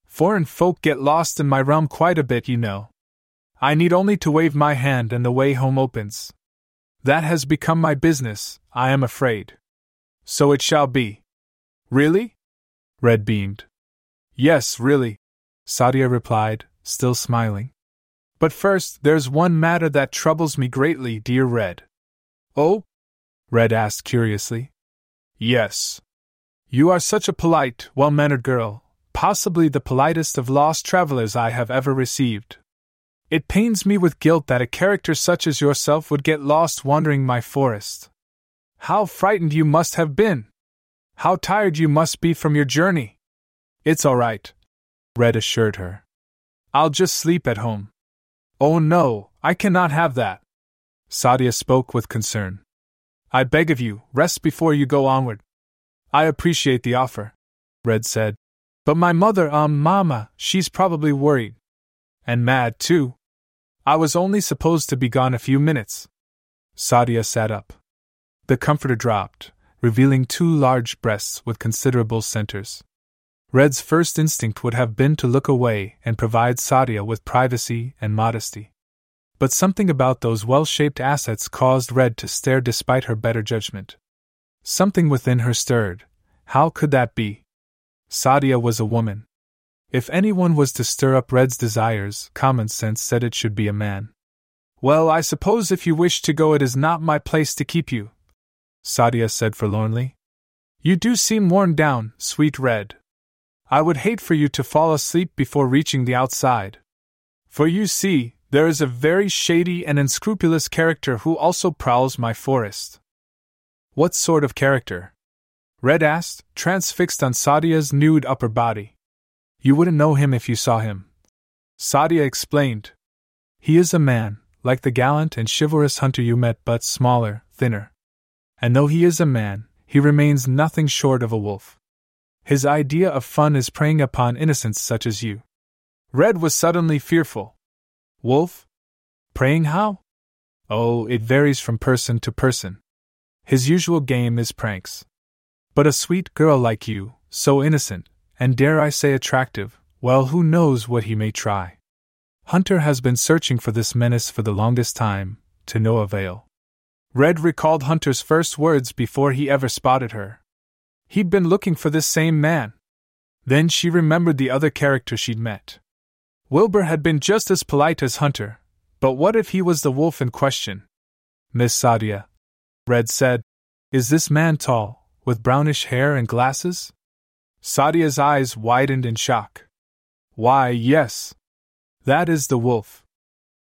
Foreign folk get lost in my realm quite a bit, you know. I need only to wave my hand and the way home opens. That has become my business, I am afraid. So it shall be. Really? Red beamed. Yes, really, Sadia replied, still smiling. But first, there's one matter that troubles me greatly, dear Red. Oh? Red asked curiously. Yes. You are such a polite, well-mannered girl, possibly the politest of lost travelers I have ever received. It pains me with guilt that a character such as yourself would get lost wandering my forest. How frightened you must have been! How tired you must be from your journey! It's all right, Red assured her. I'll just sleep at home. Oh no, I cannot have that! Sadia spoke with concern. I beg of you, rest before you go onward. I appreciate the offer, Red said. But my mother, Mama, she's probably worried. And mad, too. I was only supposed to be gone a few minutes. Sadia sat up. The comforter dropped, revealing two large breasts with considerable centers. Red's first instinct would have been to look away and provide Sadia with privacy and modesty. But something about those well-shaped assets caused Red to stare despite her better judgment. Something within her stirred. How could that be? Sadia was a woman. If anyone was to stir up Red's desires, common sense said it should be a man. Well, I suppose if you wish to go, it is not my place to keep you, Sadia said forlornly. You do seem worn down, sweet Red. I would hate for you to fall asleep before reaching the outside. For you see, there is a very shady and unscrupulous character who also prowls my forest. What sort of character? Red asked, transfixed on Sadia's nude upper body. You wouldn't know him if you saw him, Sadia explained. He is a man, like the gallant and chivalrous hunter you met, but smaller, thinner. And though he is a man, he remains nothing short of a wolf. His idea of fun is preying upon innocents such as you. Red was suddenly fearful. Wolf? Preying how? Oh, it varies from person to person. His usual game is pranks. But a sweet girl like you, so innocent, and dare I say attractive, well, who knows what he may try. Hunter has been searching for this menace for the longest time, to no avail. Red recalled Hunter's first words before he ever spotted her. He'd been looking for this same man. Then she remembered the other character she'd met. Wilbur had been just as polite as Hunter, but what if he was the wolf in question? Miss Sadia, Red said, is this man tall, with brownish hair and glasses? Sadia's eyes widened in shock. Why, yes. That is the wolf.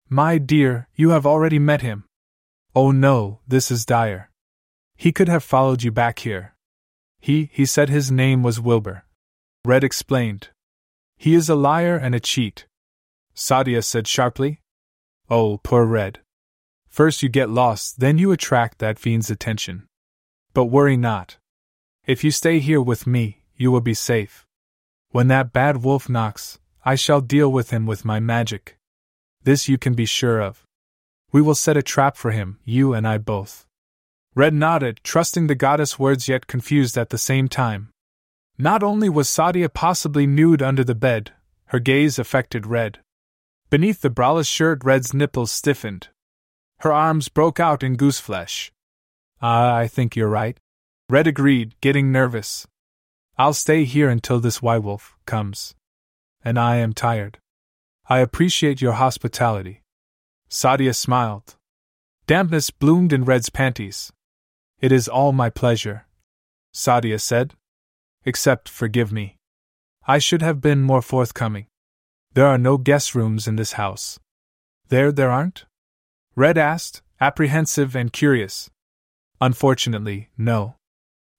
My dear, you have already met him. Oh no, this is dire. He could have followed you back here. He said his name was Wilbur. Red explained. He is a liar and a cheat, Sadia said sharply. Oh, poor Red. First you get lost, then you attract that fiend's attention. But worry not. If you stay here with me, you will be safe. When that bad wolf knocks, I shall deal with him with my magic. This you can be sure of. We will set a trap for him, you and I both. Red nodded, trusting the goddess' words yet confused at the same time. Not only was Sadia possibly nude under the bed, her gaze affected Red. Beneath the braless shirt, Red's nipples stiffened. Her arms broke out in gooseflesh. I think you're right, Red agreed, getting nervous. I'll stay here until this werewolf comes. And I am tired. I appreciate your hospitality. Sadia smiled. Dampness bloomed in Red's panties. It is all my pleasure, Sadia said. Except, forgive me. I should have been more forthcoming. There are no guest rooms in this house. There aren't? Red asked, apprehensive and curious. Unfortunately, no.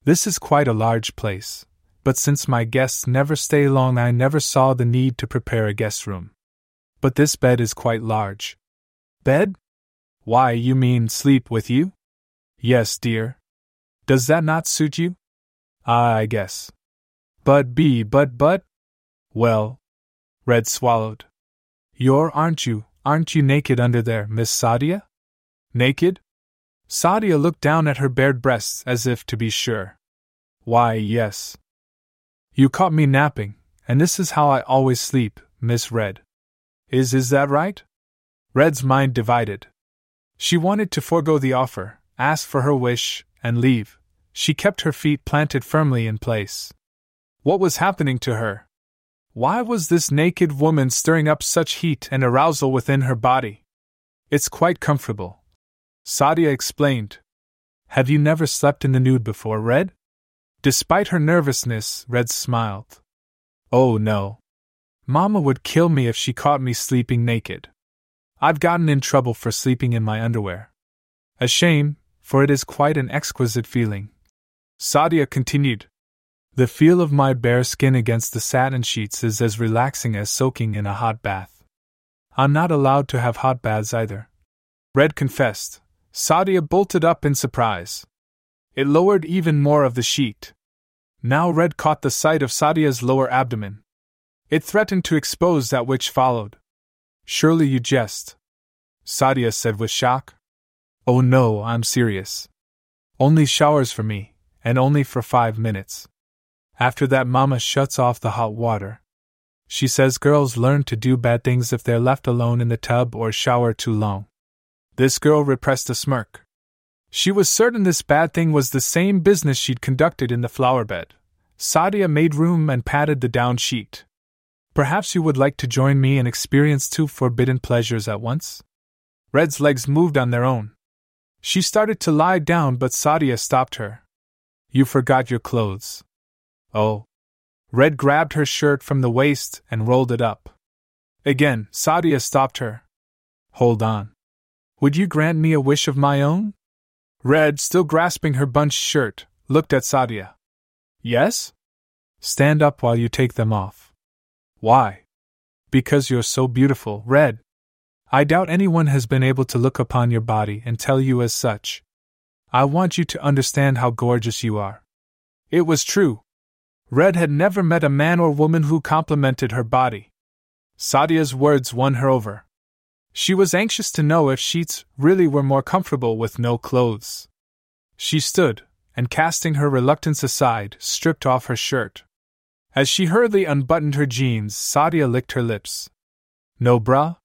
This is quite a large place, but since my guests never stay long, I never saw the need to prepare a guest room. But this bed is quite large. Bed? Why, you mean sleep with you? Yes, dear. Does that not suit you? I guess. But. Well. Red swallowed. Aren't you naked under there, Miss Sadia? Naked? Sadia looked down at her bared breasts as if to be sure. Why, yes. You caught me napping, and this is how I always sleep, Miss Red. Is that right? Red's mind divided. She wanted to forego the offer, ask for her wish, and leave. She kept her feet planted firmly in place. What was happening to her? Why was this naked woman stirring up such heat and arousal within her body? It's quite comfortable, Sadia explained. Have you never slept in the nude before, Red? Despite her nervousness, Red smiled. Oh no. Mama would kill me if she caught me sleeping naked. I've gotten in trouble for sleeping in my underwear. A shame, for it is quite an exquisite feeling. Sadia continued. The feel of my bare skin against the satin sheets is as relaxing as soaking in a hot bath. I'm not allowed to have hot baths either. Red confessed. Sadia bolted up in surprise. It lowered even more of the sheet. Now Red caught the sight of Sadia's lower abdomen. It threatened to expose that which followed. Surely you jest, Sadia said with shock. Oh no, I'm serious. Only showers for me, and only for 5 minutes. After that, Mama shuts off the hot water. She says girls learn to do bad things if they're left alone in the tub or shower too long. This girl repressed a smirk. She was certain this bad thing was the same business she'd conducted in the flower bed. Sadia made room and patted the down sheet. Perhaps you would like to join me and experience 2 forbidden pleasures at once? Red's legs moved on their own. She started to lie down, but Sadia stopped her. You forgot your clothes. Oh. Red grabbed her shirt from the waist and rolled it up. Again, Sadia stopped her. Hold on. Would you grant me a wish of my own? Red, still grasping her bunched shirt, looked at Sadia. Yes? Stand up while you take them off. Why? Because you're so beautiful, Red. I doubt anyone has been able to look upon your body and tell you as such. I want you to understand how gorgeous you are. It was true. Red had never met a man or woman who complimented her body. Sadia's words won her over. She was anxious to know if sheets really were more comfortable with no clothes. She stood, and casting her reluctance aside, stripped off her shirt. As she hurriedly unbuttoned her jeans, Sadia licked her lips. No bra?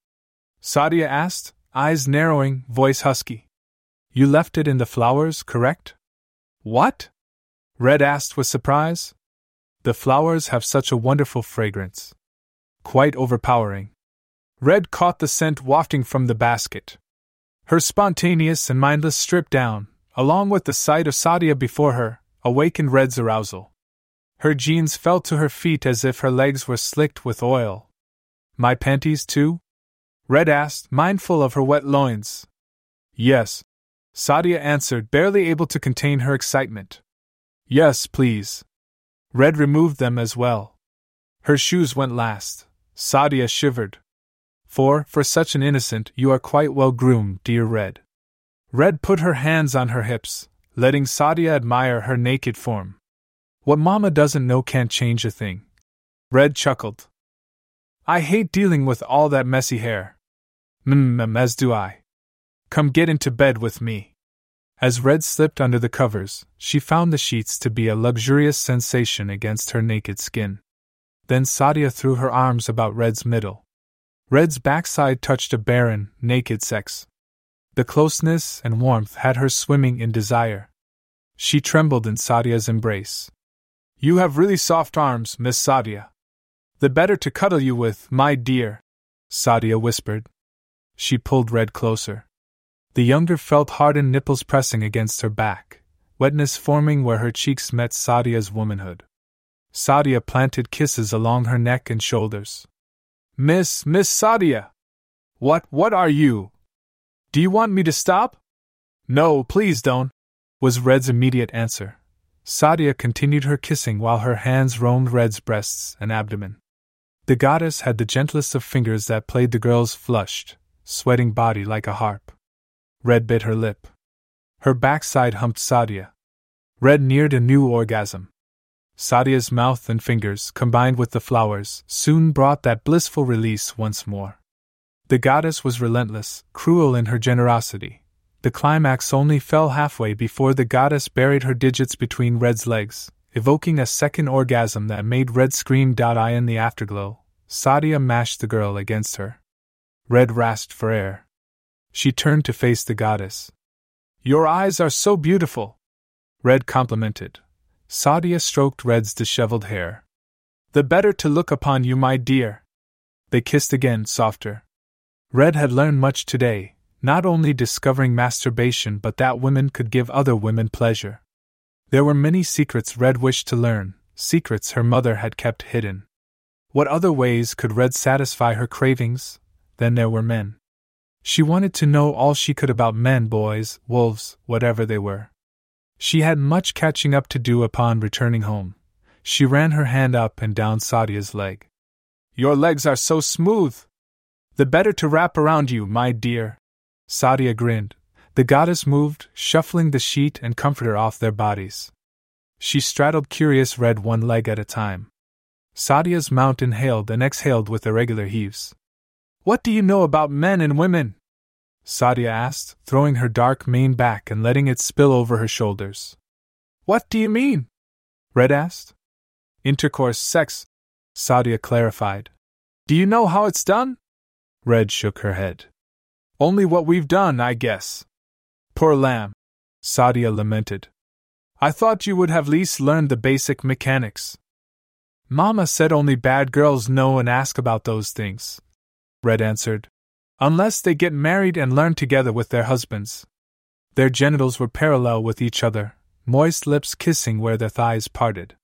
Sadia asked, eyes narrowing, voice husky. You left it in the flowers, correct? What? Red asked with surprise. The flowers have such a wonderful fragrance. Quite overpowering. Red caught the scent wafting from the basket. Her spontaneous and mindless strip down, along with the sight of Sadia before her, awakened Red's arousal. Her jeans fell to her feet as if her legs were slicked with oil. My panties too? Red asked, mindful of her wet loins. Yes, Sadia answered, barely able to contain her excitement. Yes, please. Red removed them as well. Her shoes went last. Sadia shivered. For such an innocent, you are quite well groomed, dear Red. Red put her hands on her hips, letting Sadia admire her naked form. What Mama doesn't know can't change a thing. Red chuckled. I hate dealing with all that messy hair. As do I. Come get into bed with me. As Red slipped under the covers, she found the sheets to be a luxurious sensation against her naked skin. Then Sadia threw her arms about Red's middle. Red's backside touched a barren, naked sex. The closeness and warmth had her swimming in desire. She trembled in Sadia's embrace. You have really soft arms, Miss Sadia. The better to cuddle you with, my dear, Sadia whispered. She pulled Red closer. The younger felt hardened nipples pressing against her back, wetness forming where her cheeks met Sadia's womanhood. Sadia planted kisses along her neck and shoulders. Miss Sadia! What are you? Do you want me to stop? No, please don't, was Red's immediate answer. Sadia continued her kissing while her hands roamed Red's breasts and abdomen. The goddess had the gentlest of fingers that played the girl's flushed, sweating body like a harp. Red bit her lip. Her backside humped Sadia. Red neared a new orgasm. Sadia's mouth and fingers, combined with the flowers, soon brought that blissful release once more. The goddess was relentless, cruel in her generosity. The climax only fell halfway before the goddess buried her digits between Red's legs, evoking a second orgasm that made Red scream. In the afterglow, Sadia mashed the girl against her. Red rasped for air. She turned to face the goddess. Your eyes are so beautiful, Red complimented. Sadia stroked Red's disheveled hair. The better to look upon you, my dear. They kissed again, softer. Red had learned much today, not only discovering masturbation but that women could give other women pleasure. There were many secrets Red wished to learn, secrets her mother had kept hidden. What other ways could Red satisfy her cravings? Then there were men. She wanted to know all she could about men, boys, wolves, whatever they were. She had much catching up to do upon returning home. She ran her hand up and down Sadia's leg. Your legs are so smooth. The better to wrap around you, my dear. Sadia grinned. The goddess moved, shuffling the sheet and comforter off their bodies. She straddled curious Red one leg at a time. Sadia's mount inhaled and exhaled with irregular heaves. What do you know about men and women? Sadia asked, throwing her dark mane back and letting it spill over her shoulders. What do you mean? Red asked. Intercourse, sex, Sadia clarified. Do you know how it's done? Red shook her head. Only what we've done, I guess. Poor lamb, Sadia lamented. I thought you would have least learned the basic mechanics. Mama said only bad girls know and ask about those things, Red answered. Unless they get married and learn together with their husbands. Their genitals were parallel with each other, moist lips kissing where their thighs parted.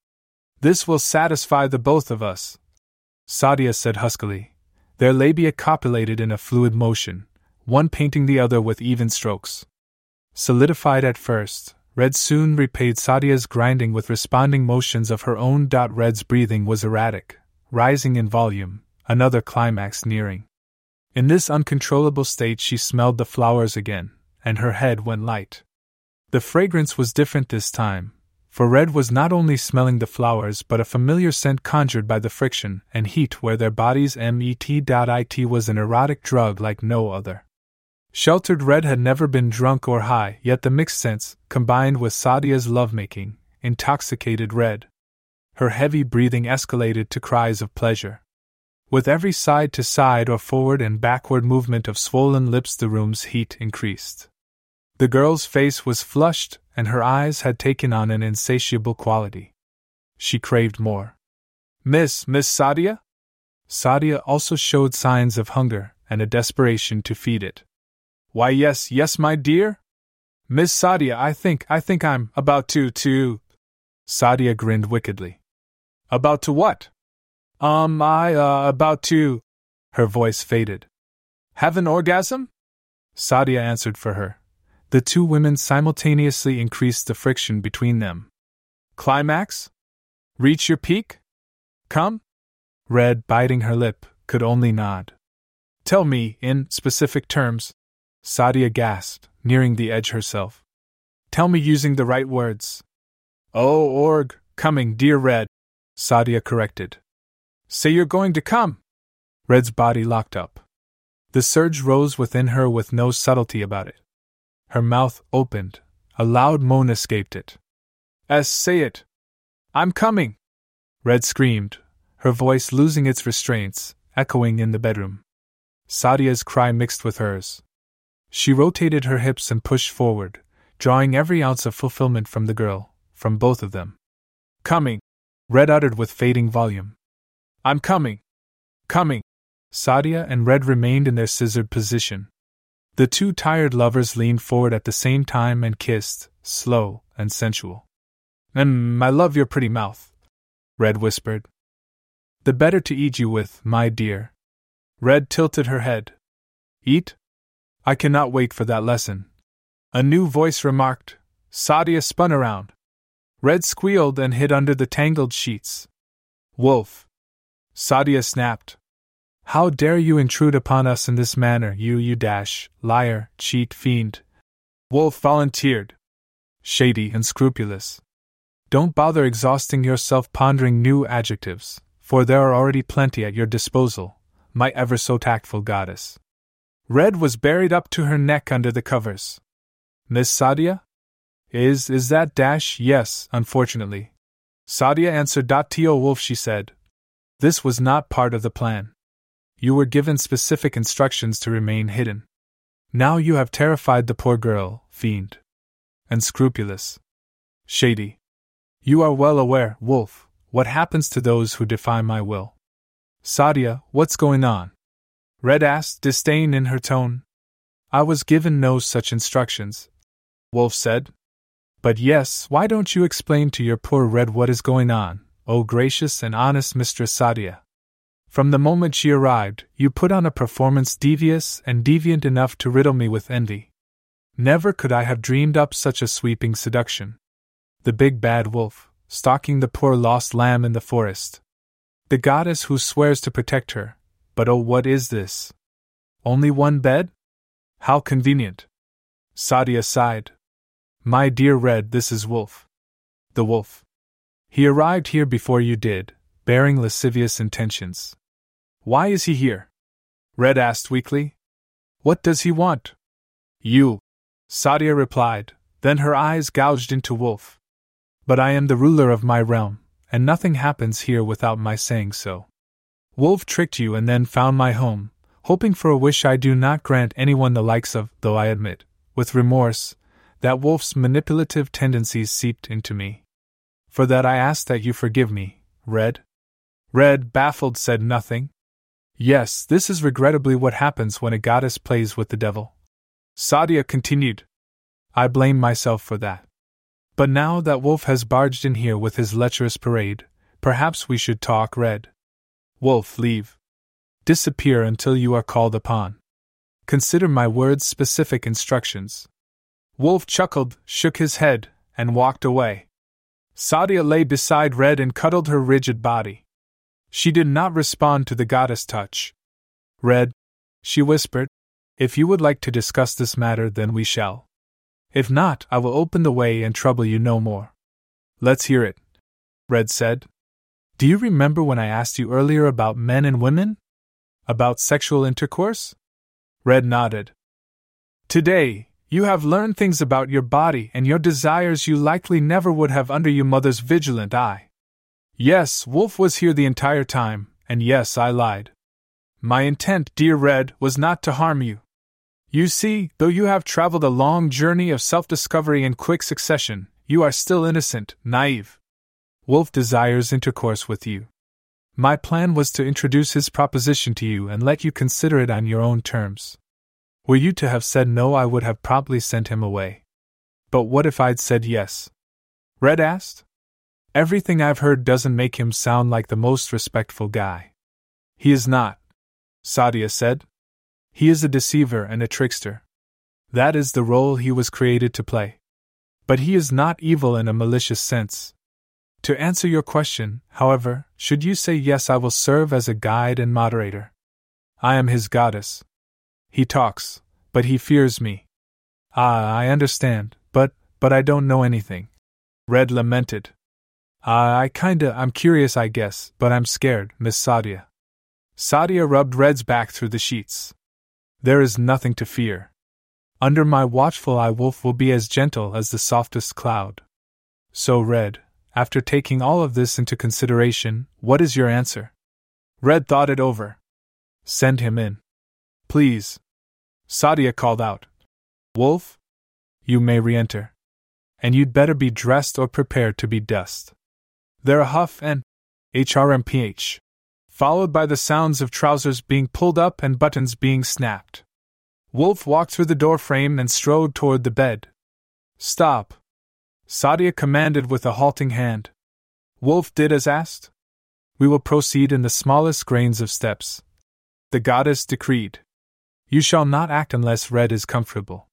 This will satisfy the both of us, Sadia said huskily. Their labia copulated in a fluid motion, one painting the other with even strokes. Solidified at first, Red soon repaid Sadia's grinding with responding motions of her own. Red's breathing was erratic, rising in volume, another climax nearing. In this uncontrollable state she smelled the flowers again, and her head went light. The fragrance was different this time, for Red was not only smelling the flowers but a familiar scent conjured by the friction and heat where their bodies met. It was an erotic drug like no other. Sheltered Red had never been drunk or high, yet the mixed scents, combined with Sadia's lovemaking, intoxicated Red. Her heavy breathing escalated to cries of pleasure. With every side-to-side or forward and backward movement of swollen lips the room's heat increased. The girl's face was flushed, and her eyes had taken on an insatiable quality. She craved more. Miss Sadia? Sadia also showed signs of hunger and a desperation to feed it. Why yes, my dear? Miss Sadia, I think I'm about to... Sadia grinned wickedly. About to what? About to... Her voice faded. Have an orgasm? Sadia answered for her. The two women simultaneously increased the friction between them. Climax? Reach your peak? Come? Red, biting her lip, could only nod. Tell me, in specific terms, Sadia gasped, nearing the edge herself. Tell me using the right words. Coming, dear Red, Sadia corrected. Say you're going to come. Red's body locked up. The surge rose within her with no subtlety about it. Her mouth opened. A loud moan escaped it. Say it. I'm coming, Red screamed, her voice losing its restraints, echoing in the bedroom. Sadia's cry mixed with hers. She rotated her hips and pushed forward, drawing every ounce of fulfillment from the girl, from both of them. Coming, Red uttered with fading volume. I'm coming. Sadia and Red remained in their scissored position. The two tired lovers leaned forward at the same time and kissed, slow and sensual. I love your pretty mouth, Red whispered. The better to eat you with, my dear. Red tilted her head. Eat? I cannot wait for that lesson, a new voice remarked. Sadia spun around. Red squealed and hid under the tangled sheets. Wolf! Sadia snapped. How dare you intrude upon us in this manner, you liar, cheat, fiend! Wolf volunteered. Shady and scrupulous. Don't bother exhausting yourself pondering new adjectives, for there are already plenty at your disposal, my ever so tactful goddess. Red was buried up to her neck under the covers. Miss Sadia? Is that dash? Yes, unfortunately. Sadia answered. To Wolf, she said. This was not part of the plan. You were given specific instructions to remain hidden. Now you have terrified the poor girl, fiend. And scrupulous. Shady. You are well aware, Wolf, what happens to those who defy my will. Sadia, what's going on? Red asked, disdain in her tone. I was given no such instructions, Wolf said. But yes, why don't you explain to your poor Red what is going on, oh gracious and honest Mistress Sadia? From the moment she arrived, you put on a performance devious and deviant enough to riddle me with envy. Never could I have dreamed up such a sweeping seduction. The big bad wolf, stalking the poor lost lamb in the forest. The goddess who swears to protect her, but oh what is this? Only one bed? How convenient. Sadia sighed. My dear Red, this is Wolf. The Wolf. He arrived here before you did, bearing lascivious intentions. Why is he here? Red asked weakly. What does he want? You, Sadia replied, then her eyes gouged into Wolf. But I am the ruler of my realm, and nothing happens here without my saying so. Wolf tricked you and then found my home, hoping for a wish I do not grant anyone the likes of, though I admit, with remorse, that wolf's manipulative tendencies seeped into me. For that I ask that you forgive me, Red. Red, baffled, said nothing. Yes, this is regrettably what happens when a goddess plays with the devil. Sadia continued. I blame myself for that. But now that Wolf has barged in here with his lecherous parade, perhaps we should talk, Red. Wolf, leave. Disappear until you are called upon. Consider my words specific instructions. Wolf chuckled, shook his head, and walked away. Sadia lay beside Red and cuddled her rigid body. She did not respond to the goddess touch. Red, she whispered, if you would like to discuss this matter, then we shall. If not, I will open the way and trouble you no more. Let's hear it, Red said. Do you remember when I asked you earlier about men and women? About sexual intercourse? Red nodded. Today, you have learned things about your body and your desires you likely never would have under your mother's vigilant eye. Yes, Wolf was here the entire time, and yes, I lied. My intent, dear Red, was not to harm you. You see, though you have traveled a long journey of self-discovery in quick succession, you are still innocent, naive. Wolf desires intercourse with you. My plan was to introduce his proposition to you and let you consider it on your own terms. Were you to have said no, I would have promptly sent him away. But what if I'd said yes? Red asked. Everything I've heard doesn't make him sound like the most respectful guy. He is not, Sadia said. He is a deceiver and a trickster. That is the role he was created to play. But he is not evil in a malicious sense. To answer your question, however, should you say yes, I will serve as a guide and moderator. I am his goddess. He talks, but he fears me. I understand, but I don't know anything. Red lamented. I'm curious, I guess, but I'm scared, Miss Sadia. Sadia rubbed Red's back through the sheets. There is nothing to fear. Under my watchful eye, Wolf will be as gentle as the softest cloud. So, Red, after taking all of this into consideration, what is your answer? Red thought it over. Send him in. Please. Sadia called out. Wolf? You may re-enter. And you'd better be dressed or prepared to be dust. There a huff and HRMPH. followed by the sounds of trousers being pulled up and buttons being snapped. Wolf walked through the doorframe and strode toward the bed. "Stop!" Sadia commanded with a halting hand. Wolf did as asked. "We will proceed in the smallest grains of steps," the goddess decreed. "You shall not act unless Red is comfortable.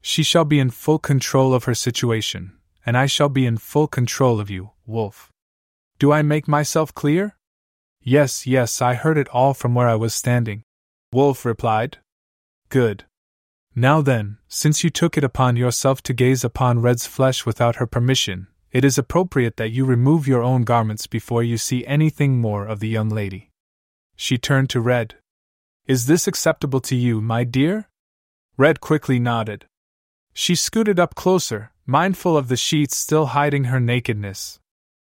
She shall be in full control of her situation, and I shall be in full control of you, Wolf. Do I make myself clear?" Yes, I heard it all from where I was standing," Wolf replied. "Good. Now then, since you took it upon yourself to gaze upon Red's flesh without her permission, it is appropriate that you remove your own garments before you see anything more of the young lady." She turned to Red. "Is this acceptable to you, my dear?" Red quickly nodded. She scooted up closer, mindful of the sheets still hiding her nakedness.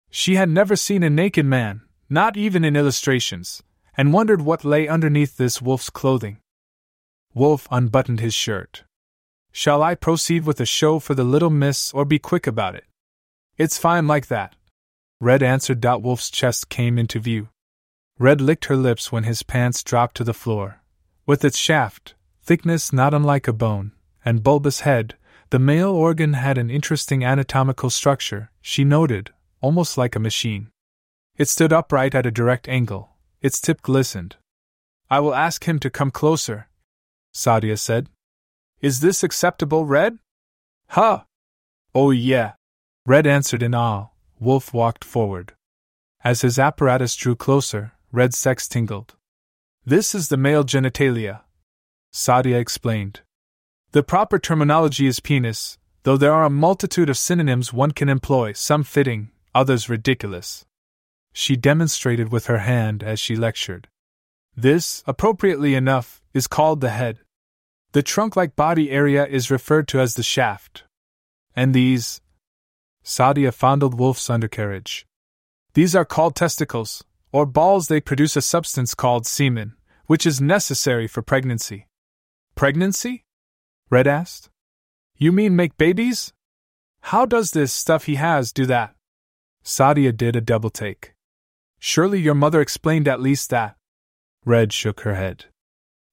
She had never seen a naked man, not even in illustrations, and wondered what lay underneath this wolf's clothing. Wolf unbuttoned his shirt. "Shall I proceed with a show for the little miss or be quick about it?" "It's fine like that," Red answered. Wolf's chest came into view. Red licked her lips when his pants dropped to the floor. With its shaft, thickness not unlike a bone, and bulbous head, the male organ had an interesting anatomical structure, she noted, almost like a machine. It stood upright at a direct angle. Its tip glistened. "I will ask him to come closer," Sadia said. "Is this acceptable, Red?" "Huh." "Oh yeah," Red answered in awe. Wolf walked forward. As his apparatus drew closer, Red's sex tingled. "This is the male genitalia," Sadia explained. "The proper terminology is penis, though there are a multitude of synonyms one can employ, some fitting, others ridiculous." She demonstrated with her hand as she lectured. "This, appropriately enough, is called the head. The trunk-like body area is referred to as the shaft. And these," Sadia fondled Wolf's undercarriage, "these are called testicles, or balls. They produce a substance called semen, which is necessary for pregnancy." "Pregnancy?" Red asked. "You mean make babies? How does this stuff he has do that?" Sadia did a double take. "Surely your mother explained at least that." Red shook her head.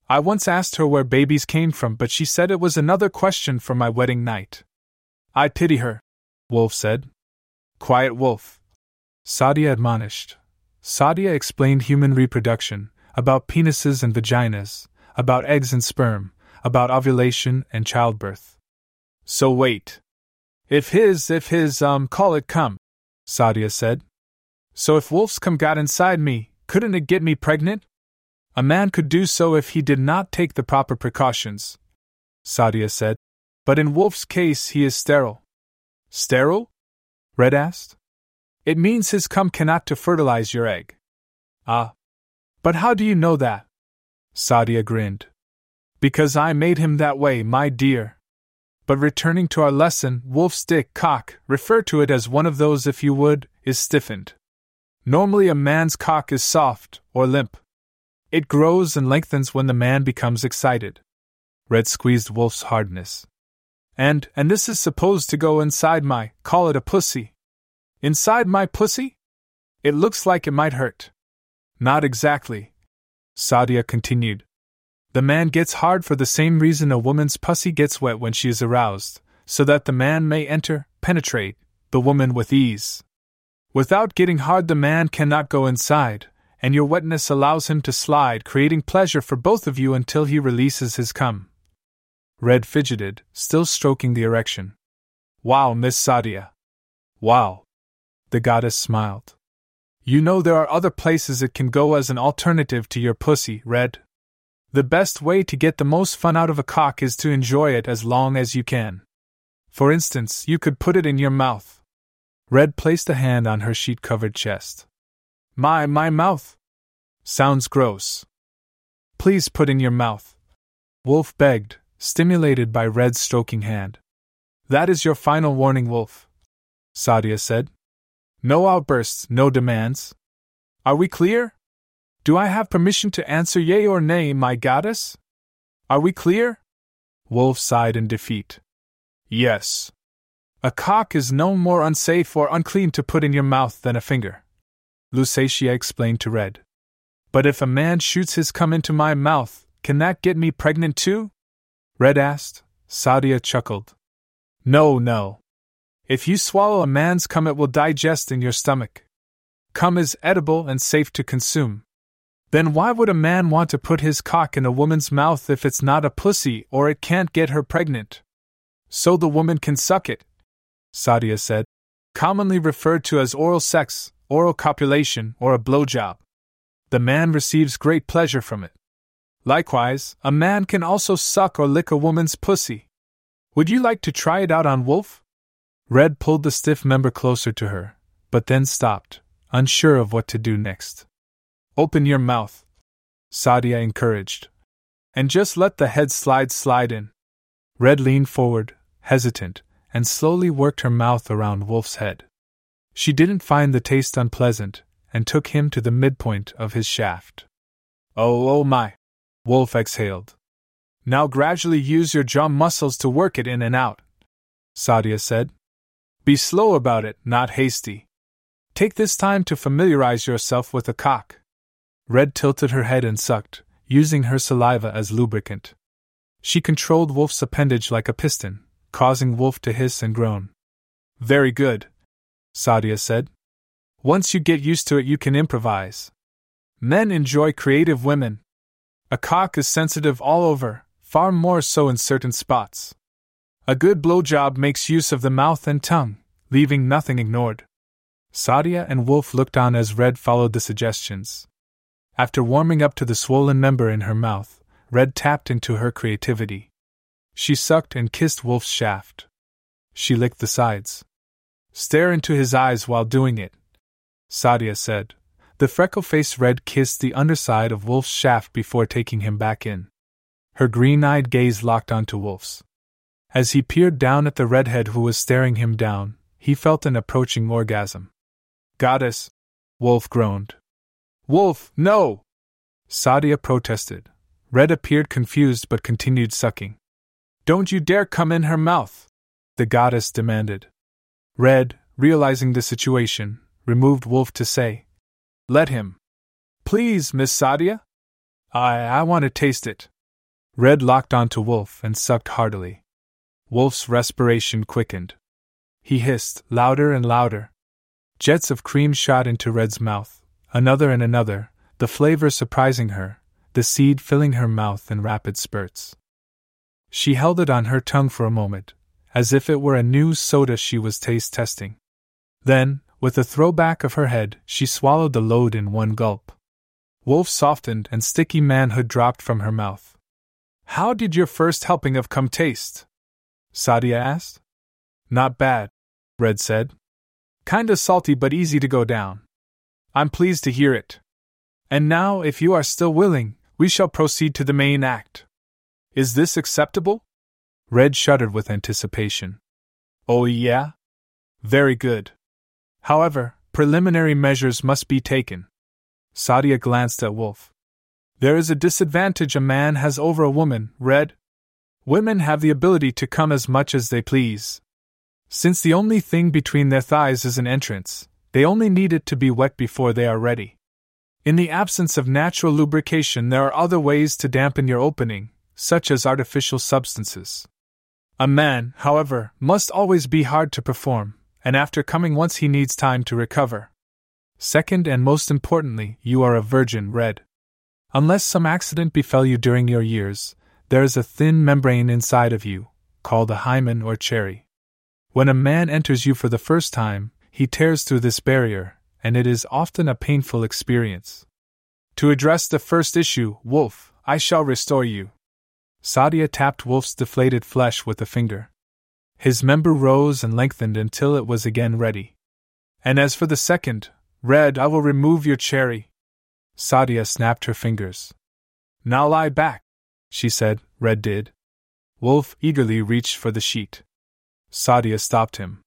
"I once asked her where babies came from, but she said it was another question for my wedding night." "I pity her," Wolf said. "Quiet, Wolf," Sadia admonished. Sadia explained human reproduction, about penises and vaginas, about eggs and sperm, about ovulation and childbirth. "So wait. If his, call it come, Sadia said. "So if Wolf's cum got inside me, couldn't it get me pregnant?" "A man could do so if he did not take the proper precautions," Sadia said. "But in Wolf's case he is sterile." "Sterile?" Red asked. "It means his cum cannot to fertilize your egg." "Ah. But how do you know that?" Sadia grinned. "Because I made him that way, my dear. But returning to our lesson, Wolf's dick cock, refer to it as one of those if you would, is stiffened. Normally a man's cock is soft, or limp. It grows and lengthens when the man becomes excited." Red squeezed Wolf's hardness. And this is supposed to go inside my, call it a pussy." "Inside my pussy? It looks like it might hurt." "Not exactly," Sadia continued. "The man gets hard for the same reason a woman's pussy gets wet when she is aroused, so that the man may enter, penetrate, the woman with ease. Without getting hard the man cannot go inside, and your wetness allows him to slide, creating pleasure for both of you until he releases his cum." Red fidgeted, still stroking the erection. "Wow, Miss Sadia. Wow." The goddess smiled. "You know there are other places it can go as an alternative to your pussy, Red. The best way to get the most fun out of a cock is to enjoy it as long as you can. For instance, you could put it in your mouth." Red placed a hand on her sheet-covered chest. My mouth? Sounds gross." "Please put in your mouth," Wolf begged, stimulated by Red's stroking hand. "That is your final warning, Wolf," Sadia said. "No outbursts, no demands. Are we clear? Do I have permission to answer yea or nay, my goddess? Are we clear?" Wolf sighed in defeat. "Yes. A cock is no more unsafe or unclean to put in your mouth than a finger," Lusatia explained to Red. But if a man shoots his cum into my mouth, can that get me pregnant too? Red asked. Sadia chuckled. No. If you swallow a man's cum, it will digest in your stomach. Cum is edible and safe to consume. Then why would a man want to put his cock in a woman's mouth if it's not a pussy or it can't get her pregnant? So the woman can suck it, Sadia said. Commonly referred to as oral sex, oral copulation, or a blowjob. The man receives great pleasure from it. Likewise, a man can also suck or lick a woman's pussy. Would you like to try it out on Wolf? Red pulled the stiff member closer to her, but then stopped, unsure of what to do next. Open your mouth, Sadia encouraged. And just let the head slide in. Red leaned forward, hesitant, and slowly worked her mouth around Wolf's head. She didn't find the taste unpleasant, and took him to the midpoint of his shaft. Oh my! Wolf exhaled. Now gradually use your jaw muscles to work it in and out, Sadia said. Be slow about it, not hasty. Take this time to familiarize yourself with a cock. Red tilted her head and sucked, using her saliva as lubricant. She controlled Wolf's appendage like a piston, causing Wolf to hiss and groan. Very good, Sadia said. Once you get used to it, you can improvise. Men enjoy creative women. A cock is sensitive all over, far more so in certain spots. A good blowjob makes use of the mouth and tongue, leaving nothing ignored. Sadia and Wolf looked on as Red followed the suggestions. After warming up to the swollen member in her mouth, Red tapped into her creativity. She sucked and kissed Wolf's shaft. She licked the sides. Stare into his eyes while doing it, Sadia said. The freckle-faced Red kissed the underside of Wolf's shaft before taking him back in. Her green-eyed gaze locked onto Wolf's. As he peered down at the redhead who was staring him down, he felt an approaching orgasm. Goddess! Wolf groaned. Wolf, no! Sadia protested. Red appeared confused but continued sucking. Don't you dare come in her mouth! The goddess demanded. Red, realizing the situation, removed Wolf to say, Let him. Please, Miss Sadia? I want to taste it. Red locked onto Wolf and sucked heartily. Wolf's respiration quickened. He hissed, louder and louder. Jets of cream shot into Red's mouth, another and another, the flavor surprising her, the seed filling her mouth in rapid spurts. She held it on her tongue for a moment, as if it were a new soda she was taste-testing. Then, with a throwback of her head, she swallowed the load in one gulp. Wolf softened and sticky manhood dropped from her mouth. How did your first helping of cum taste? Sadia asked. Not bad, Red said. Kinda salty but easy to go down. I'm pleased to hear it. And now, if you are still willing, we shall proceed to the main act. Is this acceptable? Red shuddered with anticipation. Oh yeah? Very good. However, preliminary measures must be taken. Sadia glanced at Wolf. There is a disadvantage a man has over a woman, Red. Women have the ability to come as much as they please. Since the only thing between their thighs is an entrance, they only need it to be wet before they are ready. In the absence of natural lubrication, there are other ways to dampen your opening, such as artificial substances. A man, however, must always be hard to perform, and after coming once he needs time to recover. Second and most importantly, you are a virgin, Red. Unless some accident befell you during your years, there is a thin membrane inside of you, called a hymen or cherry. When a man enters you for the first time, he tears through this barrier, and it is often a painful experience. To address the first issue, Wolf, I shall restore you. Sadia tapped Wolf's deflated flesh with a finger. His member rose and lengthened until it was again ready. And as for the second, Red, I will remove your cherry. Sadia snapped her fingers. Now lie back, she said. Red did. Wolf eagerly reached for the sheet. Sadia stopped him.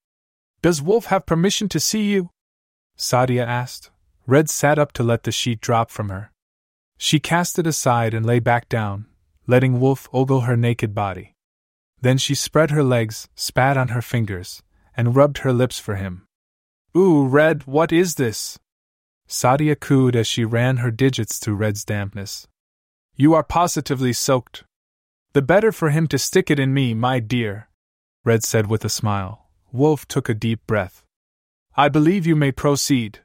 Does Wolf have permission to see you? Sadia asked. Red sat up to let the sheet drop from her. She cast it aside and lay back down, letting Wolf ogle her naked body. Then she spread her legs, spat on her fingers, and rubbed her lips for him. Ooh, Red, what is this? Sadia cooed as she ran her digits through Red's dampness. You are positively soaked. The better for him to stick it in me, my dear, Red said with a smile. Wolf took a deep breath. I believe you may proceed,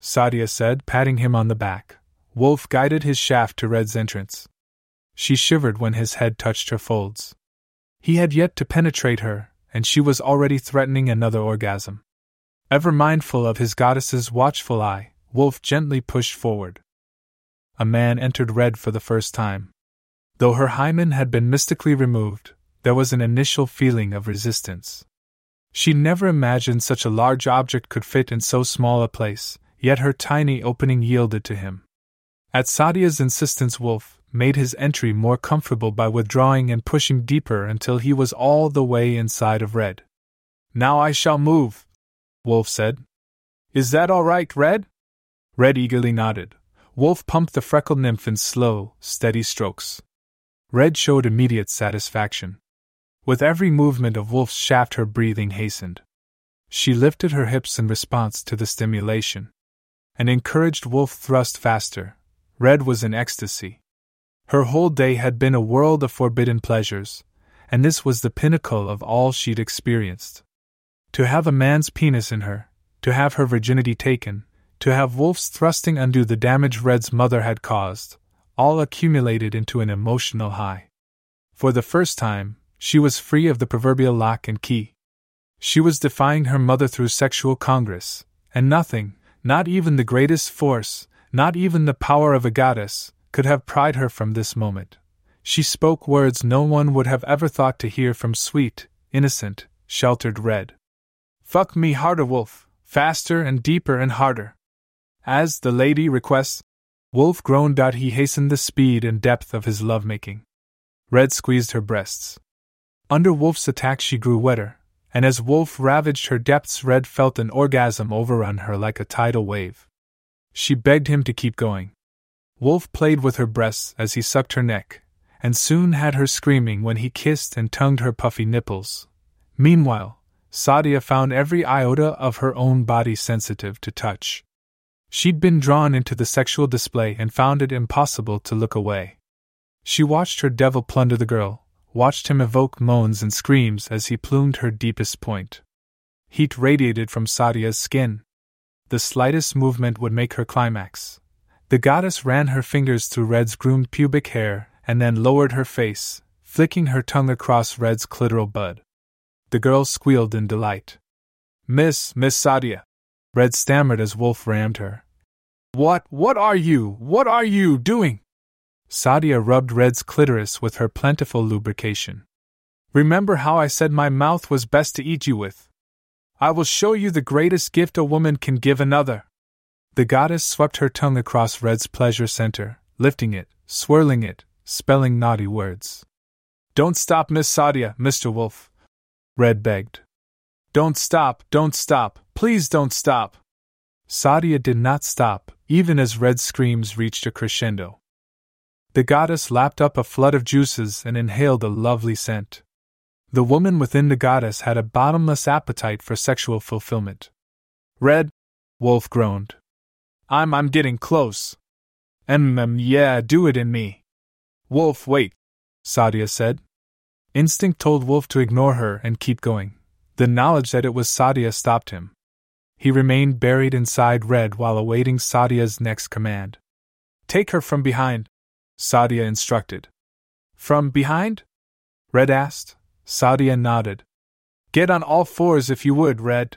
Sadia said, patting him on the back. Wolf guided his shaft to Red's entrance. She shivered when his head touched her folds. He had yet to penetrate her, and she was already threatening another orgasm. Ever mindful of his goddess's watchful eye, Wolf gently pushed forward. A man entered Red for the first time. Though her hymen had been mystically removed, there was an initial feeling of resistance. She never imagined such a large object could fit in so small a place, yet her tiny opening yielded to him. At Sadia's insistence, Wolf made his entry more comfortable by withdrawing and pushing deeper until he was all the way inside of Red. Now I shall move, Wolf said. Is that all right, Red? Red eagerly nodded. Wolf pumped the freckled nymph in slow, steady strokes. Red showed immediate satisfaction. With every movement of Wolf's shaft, her breathing hastened. She lifted her hips in response to the stimulation and encouraged Wolf thrust faster. Red was in ecstasy. Her whole day had been a world of forbidden pleasures, and this was the pinnacle of all she'd experienced. To have a man's penis in her, to have her virginity taken, to have Wolf's thrusting undo the damage Red's mother had caused, all accumulated into an emotional high. For the first time, she was free of the proverbial lock and key. She was defying her mother through sexual congress, and nothing, not even the greatest force, not even the power of a goddess, could have pried her from this moment. She spoke words no one would have ever thought to hear from sweet, innocent, sheltered Red. Fuck me harder, Wolf, faster and deeper and harder. As the lady requests, Wolf groaned out. He hastened the speed and depth of his lovemaking. Red squeezed her breasts. Under Wolf's attack she grew wetter, and as Wolf ravaged her depths, Red felt an orgasm overrun her like a tidal wave. She begged him to keep going. Wolf played with her breasts as he sucked her neck, and soon had her screaming when he kissed and tongued her puffy nipples. Meanwhile, Sadia found every iota of her own body sensitive to touch. She'd been drawn into the sexual display and found it impossible to look away. She watched her devil plunder the girl, watched him evoke moans and screams as he plumed her deepest point. Heat radiated from Sadia's skin. The slightest movement would make her climax. The goddess ran her fingers through Red's groomed pubic hair and then lowered her face, flicking her tongue across Red's clitoral bud. The girl squealed in delight. Miss Sadia, Red stammered as Wolf rammed her. What are you doing? Sadia rubbed Red's clitoris with her plentiful lubrication. Remember how I said my mouth was best to eat you with? I will show you the greatest gift a woman can give another. The goddess swept her tongue across Red's pleasure center, lifting it, swirling it, spelling naughty words. Don't stop, Miss Sadia, Mr. Wolf, Red begged. Don't stop, please don't stop. Sadia did not stop, even as Red's screams reached a crescendo. The goddess lapped up a flood of juices and inhaled a lovely scent. The woman within the goddess had a bottomless appetite for sexual fulfillment. Red, Wolf groaned. I'm getting close. Yeah, do it in me. Wolf, wait, Sadia said. Instinct told Wolf to ignore her and keep going. The knowledge that it was Sadia stopped him. He remained buried inside Red while awaiting Sadia's next command. Take her from behind, Sadia instructed. From behind? Red asked. Sadia nodded. Get on all fours if you would, Red.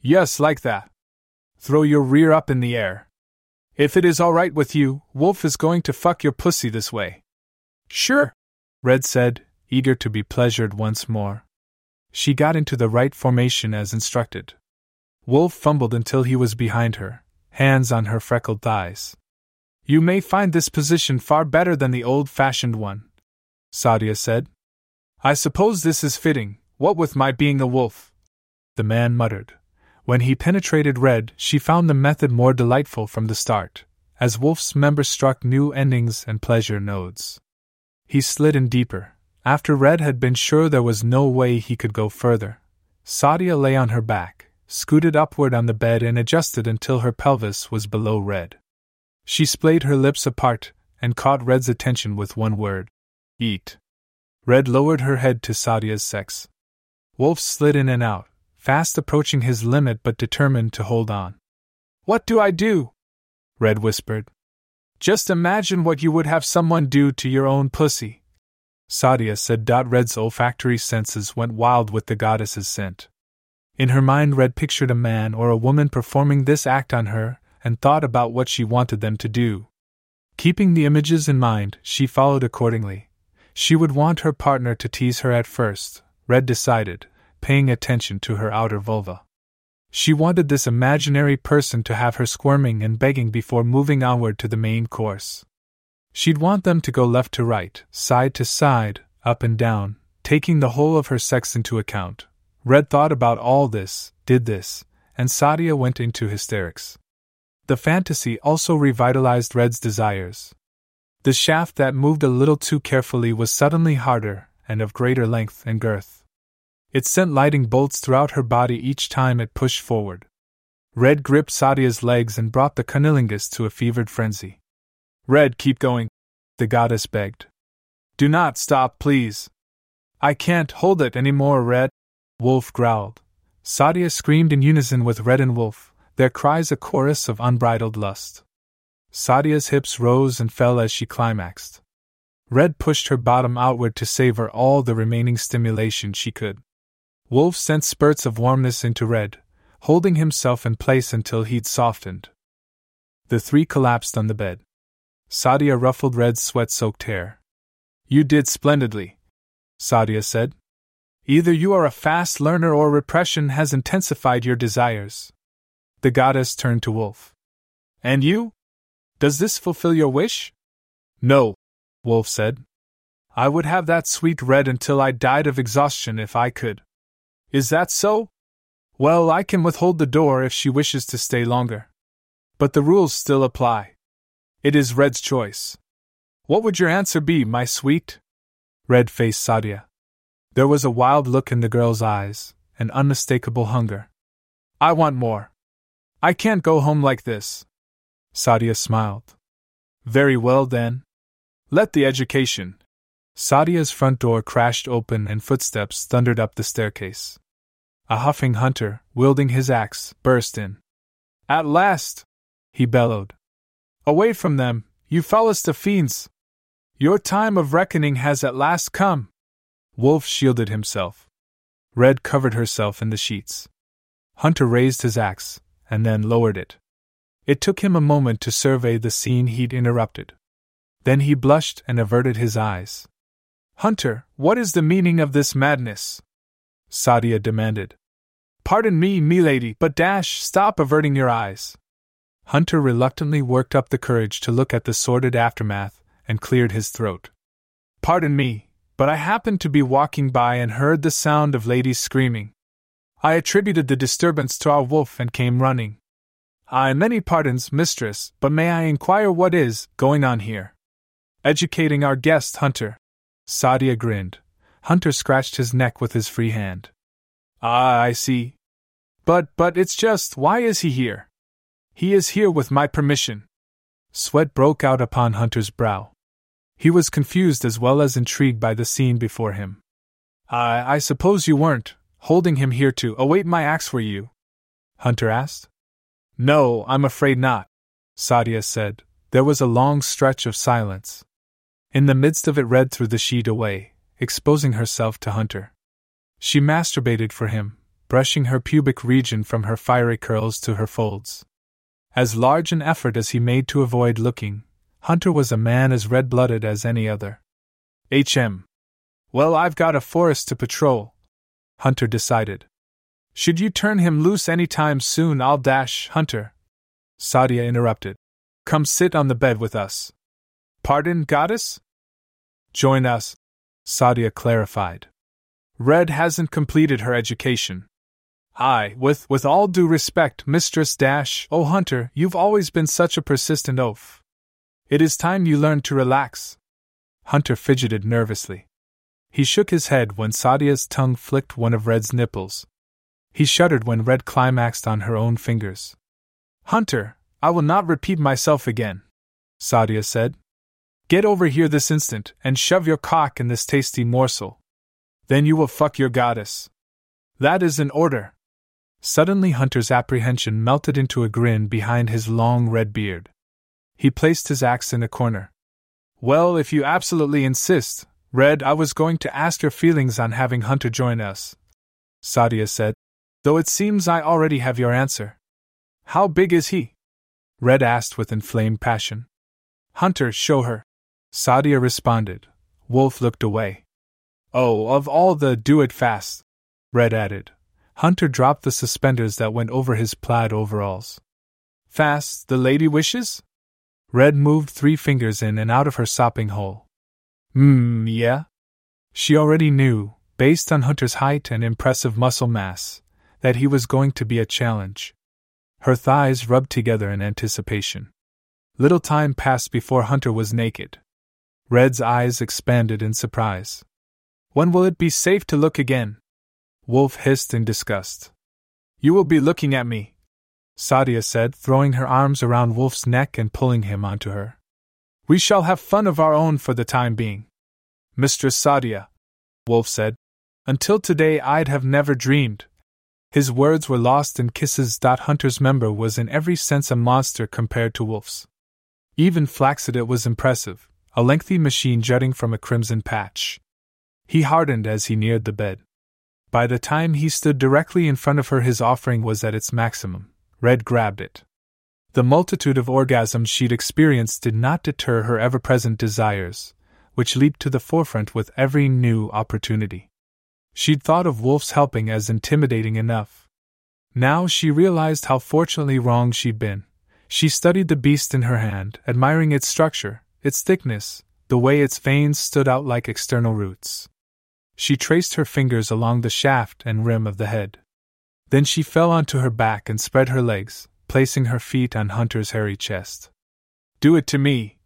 Yes, like that. Throw your rear up in the air. If it is all right with you, Wolf is going to fuck your pussy this way. Sure, Red said, eager to be pleasured once more. She got into the right formation as instructed. Wolf fumbled until he was behind her, hands on her freckled thighs. You may find this position far better than the old-fashioned one, Sadia said. I suppose this is fitting, what with my being a wolf, the man muttered. When he penetrated Red, she found the method more delightful from the start, as Wolf's members struck new endings and pleasure nodes. He slid in deeper, after Red had been sure there was no way he could go further. Sadia lay on her back, scooted upward on the bed and adjusted until her pelvis was below Red. She splayed her lips apart and caught Red's attention with one word. Eat. Red lowered her head to Sadia's sex. Wolf slid in and out, fast approaching his limit but determined to hold on. What do I do? Red whispered. Just imagine what you would have someone do to your own pussy, Sadia said. Red's olfactory senses went wild with the goddess's scent. In her mind, Red pictured a man or a woman performing this act on her and thought about what she wanted them to do. Keeping the images in mind, she followed accordingly. She would want her partner to tease her at first, Red decided, paying attention to her outer vulva. She wanted this imaginary person to have her squirming and begging before moving onward to the main course. She'd want them to go left to right, side to side, up and down, taking the whole of her sex into account. Red thought about all this, did this, and Sadia went into hysterics. The fantasy also revitalized Red's desires. The shaft that moved a little too carefully was suddenly harder and of greater length and girth. It sent lightning bolts throughout her body each time it pushed forward. Red gripped Sadia's legs and brought the cunnilingus to a fevered frenzy. Red, keep going, the goddess begged. Do not stop, please. I can't hold it anymore, Red, Wolf growled. Sadia screamed in unison with Red and Wolf, their cries a chorus of unbridled lust. Sadia's hips rose and fell as she climaxed. Red pushed her bottom outward to savor all the remaining stimulation she could. Wolf sent spurts of warmness into Red, holding himself in place until he'd softened. The three collapsed on the bed. Sadia ruffled Red's sweat-soaked hair. You did splendidly, Sadia said. Either you are a fast learner or repression has intensified your desires. The goddess turned to Wolf. And you? Does this fulfill your wish? No, Wolf said. I would have that sweet Red until I died of exhaustion if I could. Is that so? Well, I can withhold the door if she wishes to stay longer. But the rules still apply. It is Red's choice. What would your answer be, my sweet? Red faced Sadia. There was a wild look in the girl's eyes, an unmistakable hunger. I want more. I can't go home like this. Sadia smiled. Very well then. Let the education. Sadia's front door crashed open and footsteps thundered up the staircase. A huffing hunter, wielding his axe, burst in. At last! He bellowed. Away from them, you fellas to fiends! Your time of reckoning has at last come! Wolf shielded himself. Red covered herself in the sheets. Hunter raised his axe, and then lowered it. It took him a moment to survey the scene he'd interrupted. Then he blushed and averted his eyes. Hunter, what is the meaning of this madness? Sadia demanded. Pardon me, milady, but stop averting your eyes. Hunter reluctantly worked up the courage to look at the sordid aftermath and cleared his throat. Pardon me, but I happened to be walking by and heard the sound of ladies screaming. I attributed the disturbance to our Wolf and came running. I many pardons, mistress, but may I inquire what is going on here? Educating our guest, Hunter. Sadia grinned. Hunter scratched his neck with his free hand. Ah, I see. But it's just, why is he here? He is here with my permission. Sweat broke out upon Hunter's brow. He was confused as well as intrigued by the scene before him. I suppose you weren't holding him here to await my axe, were you? Hunter asked. No, I'm afraid not, Sadia said. There was a long stretch of silence. In the midst of it, Red threw the sheet away, exposing herself to Hunter. She masturbated for him, brushing her pubic region from her fiery curls to her folds. As large an effort as he made to avoid looking, Hunter was a man as red-blooded as any other. Well, I've got a forest to patrol, Hunter decided. Should you turn him loose any time soon, I'll Hunter, Sadia interrupted. Come sit on the bed with us. Pardon, goddess? Join us, Sadia clarified. Red hasn't completed her education. I, with all due respect, mistress oh Hunter, you've always been such a persistent oaf. It is time you learned to relax. Hunter fidgeted nervously. He shook his head when Sadia's tongue flicked one of Red's nipples. He shuddered when red climaxed on her own fingers. Hunter, I will not repeat myself again, Sadia said. Get over here this instant and shove your cock in this tasty morsel. Then you will fuck your goddess. That is an order. Suddenly Hunter's apprehension melted into a grin behind his long red beard. He placed his axe in a corner. Well, if you absolutely insist, Red, I was going to ask your feelings on having Hunter join us, Sadia said, though it seems I already have your answer. How big is he? Red asked with inflamed passion. Hunter, show her, Sadia responded. Wolf looked away. Oh, of all the do it fast, Red added. Hunter dropped the suspenders that went over his plaid overalls. Fast, the lady wishes? Red moved three fingers in and out of her sopping hole. Yeah? She already knew, based on Hunter's height and impressive muscle mass, that he was going to be a challenge. Her thighs rubbed together in anticipation. Little time passed before Hunter was naked. Red's eyes expanded in surprise. When will it be safe to look again? Wolf hissed in disgust. You will be looking at me, Sadia said, throwing her arms around Wolf's neck and pulling him onto her. We shall have fun of our own for the time being. Mistress Sadia, Wolf said, until today I'd have never dreamed. His words were lost in kisses. Hunter's member was in every sense a monster compared to Wolf's. Even Flaxidit was impressive, a lengthy machine jutting from a crimson patch. He hardened as he neared the bed. By the time he stood directly in front of her, his offering was at its maximum. Red grabbed it. The multitude of orgasms she'd experienced did not deter her ever-present desires, which leaped to the forefront with every new opportunity. She'd thought of Wolf's helping as intimidating enough. Now she realized how fortunately wrong she'd been. She studied the beast in her hand, admiring its structure, its thickness, the way its veins stood out like external roots. She traced her fingers along the shaft and rim of the head. Then she fell onto her back and spread her legs, placing her feet on Hunter's hairy chest. Do it to me,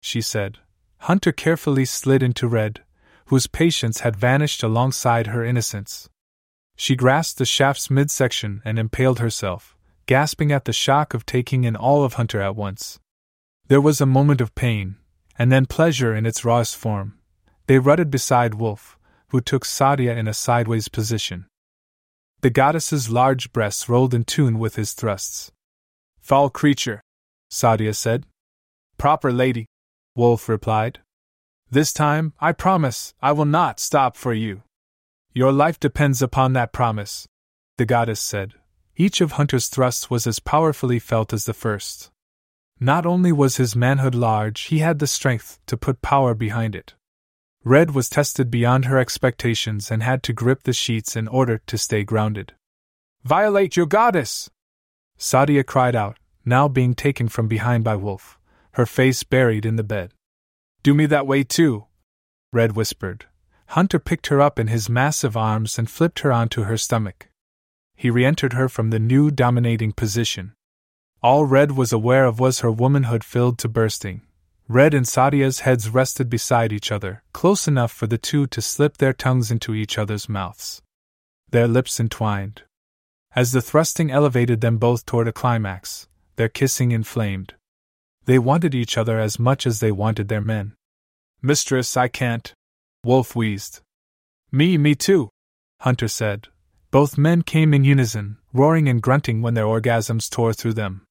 she said. Hunter carefully slid into Red, whose patience had vanished alongside her innocence. She grasped the shaft's midsection and impaled herself, gasping at the shock of taking in all of Hunter at once. There was a moment of pain, and then pleasure in its rawest form. They rutted beside Wolf, who took Sadia in a sideways position. The goddess's large breasts rolled in tune with his thrusts. Foul creature, Sadia said. Proper lady, Wolf replied. This time, I promise, I will not stop for you. Your life depends upon that promise, the goddess said. Each of Hunter's thrusts was as powerfully felt as the first. Not only was his manhood large, he had the strength to put power behind it. Red was tested beyond her expectations and had to grip the sheets in order to stay grounded. Violate your goddess! Sadia cried out, now being taken from behind by Wolf, her face buried in the bed. Do me that way too, Red whispered. Hunter picked her up in his massive arms and flipped her onto her stomach. He re-entered her from the new dominating position. All Red was aware of was her womanhood filled to bursting. Red and Sadia's heads rested beside each other, close enough for the two to slip their tongues into each other's mouths. Their lips entwined. As the thrusting elevated them both toward a climax, their kissing inflamed. They wanted each other as much as they wanted their men. Mistress, I can't, Wolf wheezed. Me too, Hunter said. Both men came in unison, roaring and grunting when their orgasms tore through them.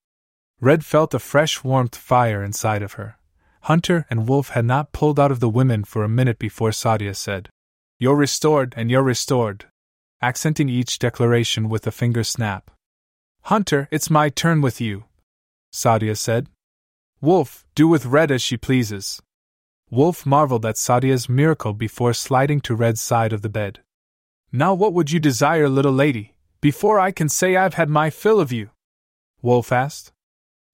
Red felt a fresh warmth fire inside of her. Hunter and Wolf had not pulled out of the women for a minute before Sadia said, You're restored and you're restored, accenting each declaration with a finger snap. Hunter, it's my turn with you, Sadia said. Wolf, do with Red as she pleases. Wolf marveled at Sadia's miracle before sliding to Red's side of the bed. Now what would you desire, little lady, before I can say I've had my fill of you? Wolf asked.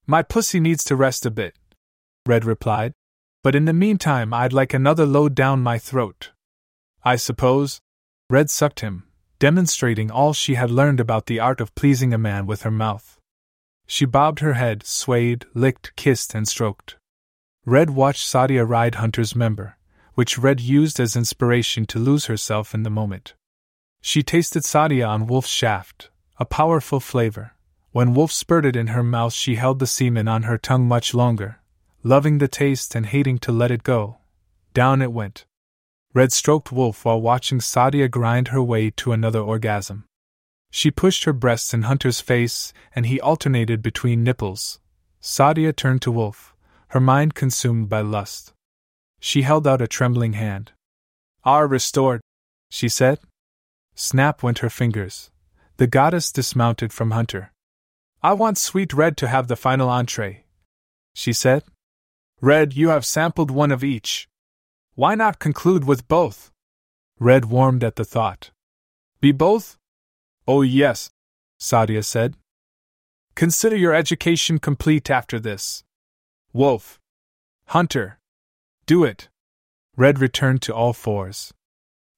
My pussy needs to rest a bit, Red replied, but in the meantime I'd like another load down my throat. I suppose? Red sucked him, demonstrating all she had learned about the art of pleasing a man with her mouth. She bobbed her head, swayed, licked, kissed, and stroked. Red watched Sadia ride Hunter's member, which Red used as inspiration to lose herself in the moment. She tasted sadia on Wolf's shaft, a powerful flavor. When Wolf spurted in her mouth, she held the semen on her tongue much longer, loving the taste and hating to let it go. Down it went. Red stroked Wolf while watching Sadia grind her way to another orgasm. She pushed her breasts in Hunter's face, and he alternated between nipples. Sadia turned to Wolf, her mind consumed by lust. She held out a trembling hand. "Are restored," she said. Snap went her fingers. The goddess dismounted from Hunter. "I want Sweet Red to have the final entree," she said. "Red, you have sampled one of each. Why not conclude with both?" Red warmed at the thought. "Be both?" "Oh yes," Sadia said. "Consider your education complete after this. Wolf. Hunter. Do it." Red returned to all fours.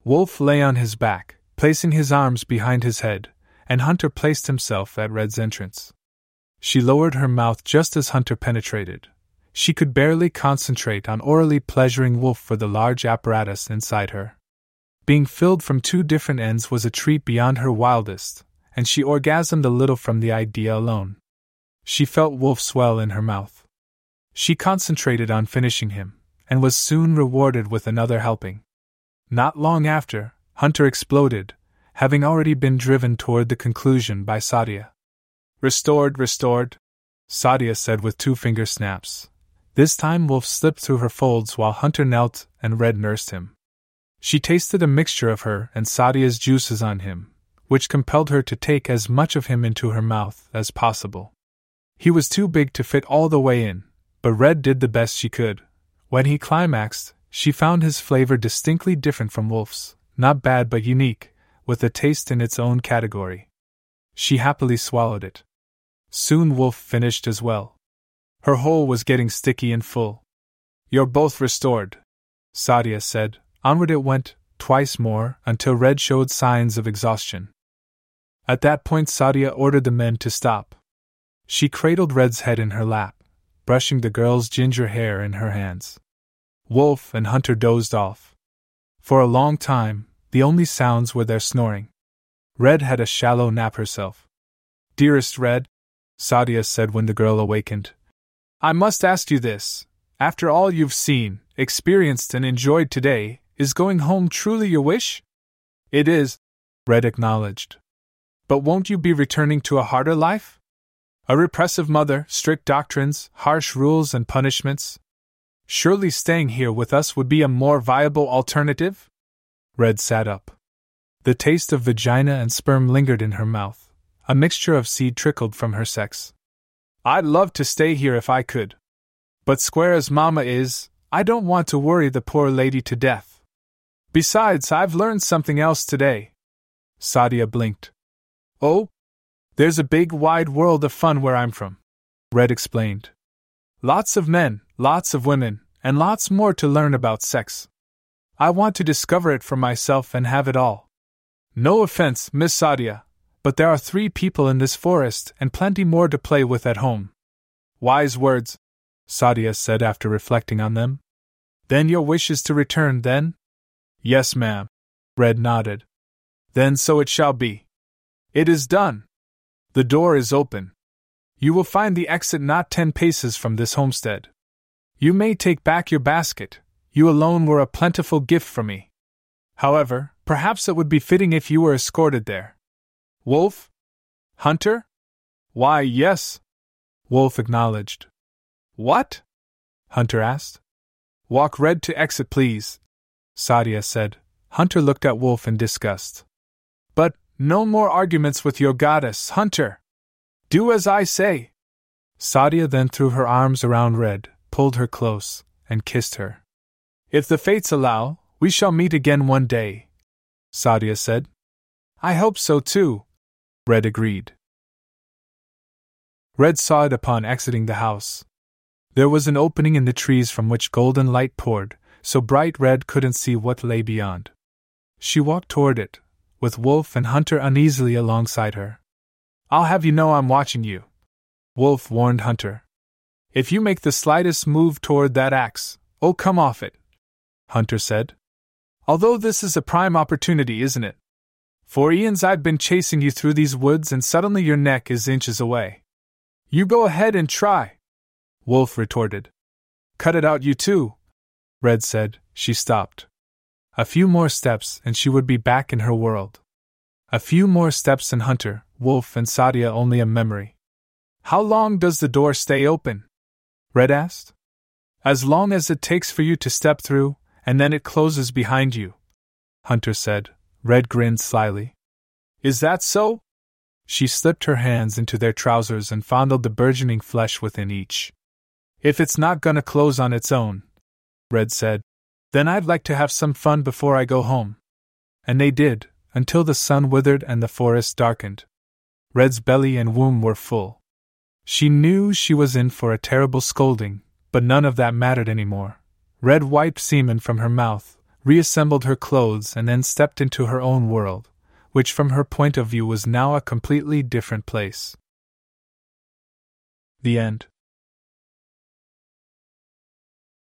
Wolf lay on his back, placing his arms behind his head, and Hunter placed himself at Red's entrance. She lowered her mouth just as Hunter penetrated. She could barely concentrate on orally pleasuring Wolf for the large apparatus inside her. Being filled from two different ends was a treat beyond her wildest, and she orgasmed a little from the idea alone. She felt Wolf swell in her mouth. She concentrated on finishing him, and was soon rewarded with another helping. Not long after, Hunter exploded, having already been driven toward the conclusion by Sadia. Restored, Sadia said with two finger snaps. This time Wolf slipped through her folds while Hunter knelt and Red nursed him. She tasted a mixture of her and Sadia's juices on him, which compelled her to take as much of him into her mouth as possible. He was too big to fit all the way in, but Red did the best she could. When he climaxed, she found his flavor distinctly different from Wolf's, not bad but unique, with a taste in its own category. She happily swallowed it. Soon Wolf finished as well. Her hole was getting sticky and full. "You're both restored," Sadia said. Onward it went, twice more, until Red showed signs of exhaustion. At that point Sadia ordered the men to stop. She cradled Red's head in her lap, brushing the girl's ginger hair in her hands. Wolf and Hunter dozed off. For a long time, the only sounds were their snoring. Red had a shallow nap herself. "Dearest Red," Sadia said when the girl awakened, "I must ask you this. After all you've seen, experienced, and enjoyed today, is going home truly your wish?" "It is," Red acknowledged. "But won't you be returning to a harder life? A repressive mother, strict doctrines, harsh rules and punishments? Surely staying here with us would be a more viable alternative?" Red sat up. The taste of vagina and sperm lingered in her mouth. A mixture of seed trickled from her sex. "I'd love to stay here if I could. But square as Mama is, I don't want to worry the poor lady to death. Besides, I've learned something else today." Sadia blinked. "Oh? There's a big wide world of fun where I'm from," Red explained. "Lots of men, lots of women, and lots more to learn about sex. I want to discover it for myself and have it all. No offense, Miss Sadia, but there are 3 people in this forest and plenty more to play with at home." "Wise words," Sadia said after reflecting on them. "Then your wish is to return, then?" "Yes, ma'am," Red nodded. "Then so it shall be. It is done. The door is open. You will find the exit not 10 paces from this homestead. You may take back your basket. You alone were a plentiful gift for me. However, perhaps it would be fitting if you were escorted there. Wolf? Hunter?" "Why, yes," Wolf acknowledged. "What?" Hunter asked. "Walk Red to exit, please," Sadia said. Hunter looked at Wolf in disgust. "But, no more arguments with your goddess, Hunter. Do as I say." Sadia then threw her arms around Red, pulled her close, and kissed her. "If the fates allow, we shall meet again one day," Sadia said. "I hope so too," Red agreed. Red saw it upon exiting the house. There was an opening in the trees from which golden light poured, so bright Red couldn't see what lay beyond. She walked toward it, with Wolf and Hunter uneasily alongside her. "I'll have you know I'm watching you," Wolf warned Hunter. "If you make the slightest move toward that axe, oh, come off it," Hunter said. "Although this is a prime opportunity, isn't it? For eons I've been chasing you through these woods and suddenly your neck is inches away. You go ahead and try, Wolf retorted. Cut it out, you two, Red said. She stopped. A few more steps and she would be back in her world. A few more steps and Hunter, Wolf and Sadia only a memory. How long does the door stay open? Red asked. As long as it takes for you to step through, and then it closes behind you, Hunter said. Red grinned slyly. Is that so? She slipped her hands into their trousers and fondled the burgeoning flesh within each. If it's not gonna close on its own, Red said, then I'd like to have some fun before I go home. And they did, until the sun withered and the forest darkened. Red's belly and womb were full. She knew she was in for a terrible scolding, but none of that mattered anymore. Red wiped semen from her mouth, reassembled her clothes and then stepped into her own world, which from her point of view was now a completely different place. The end.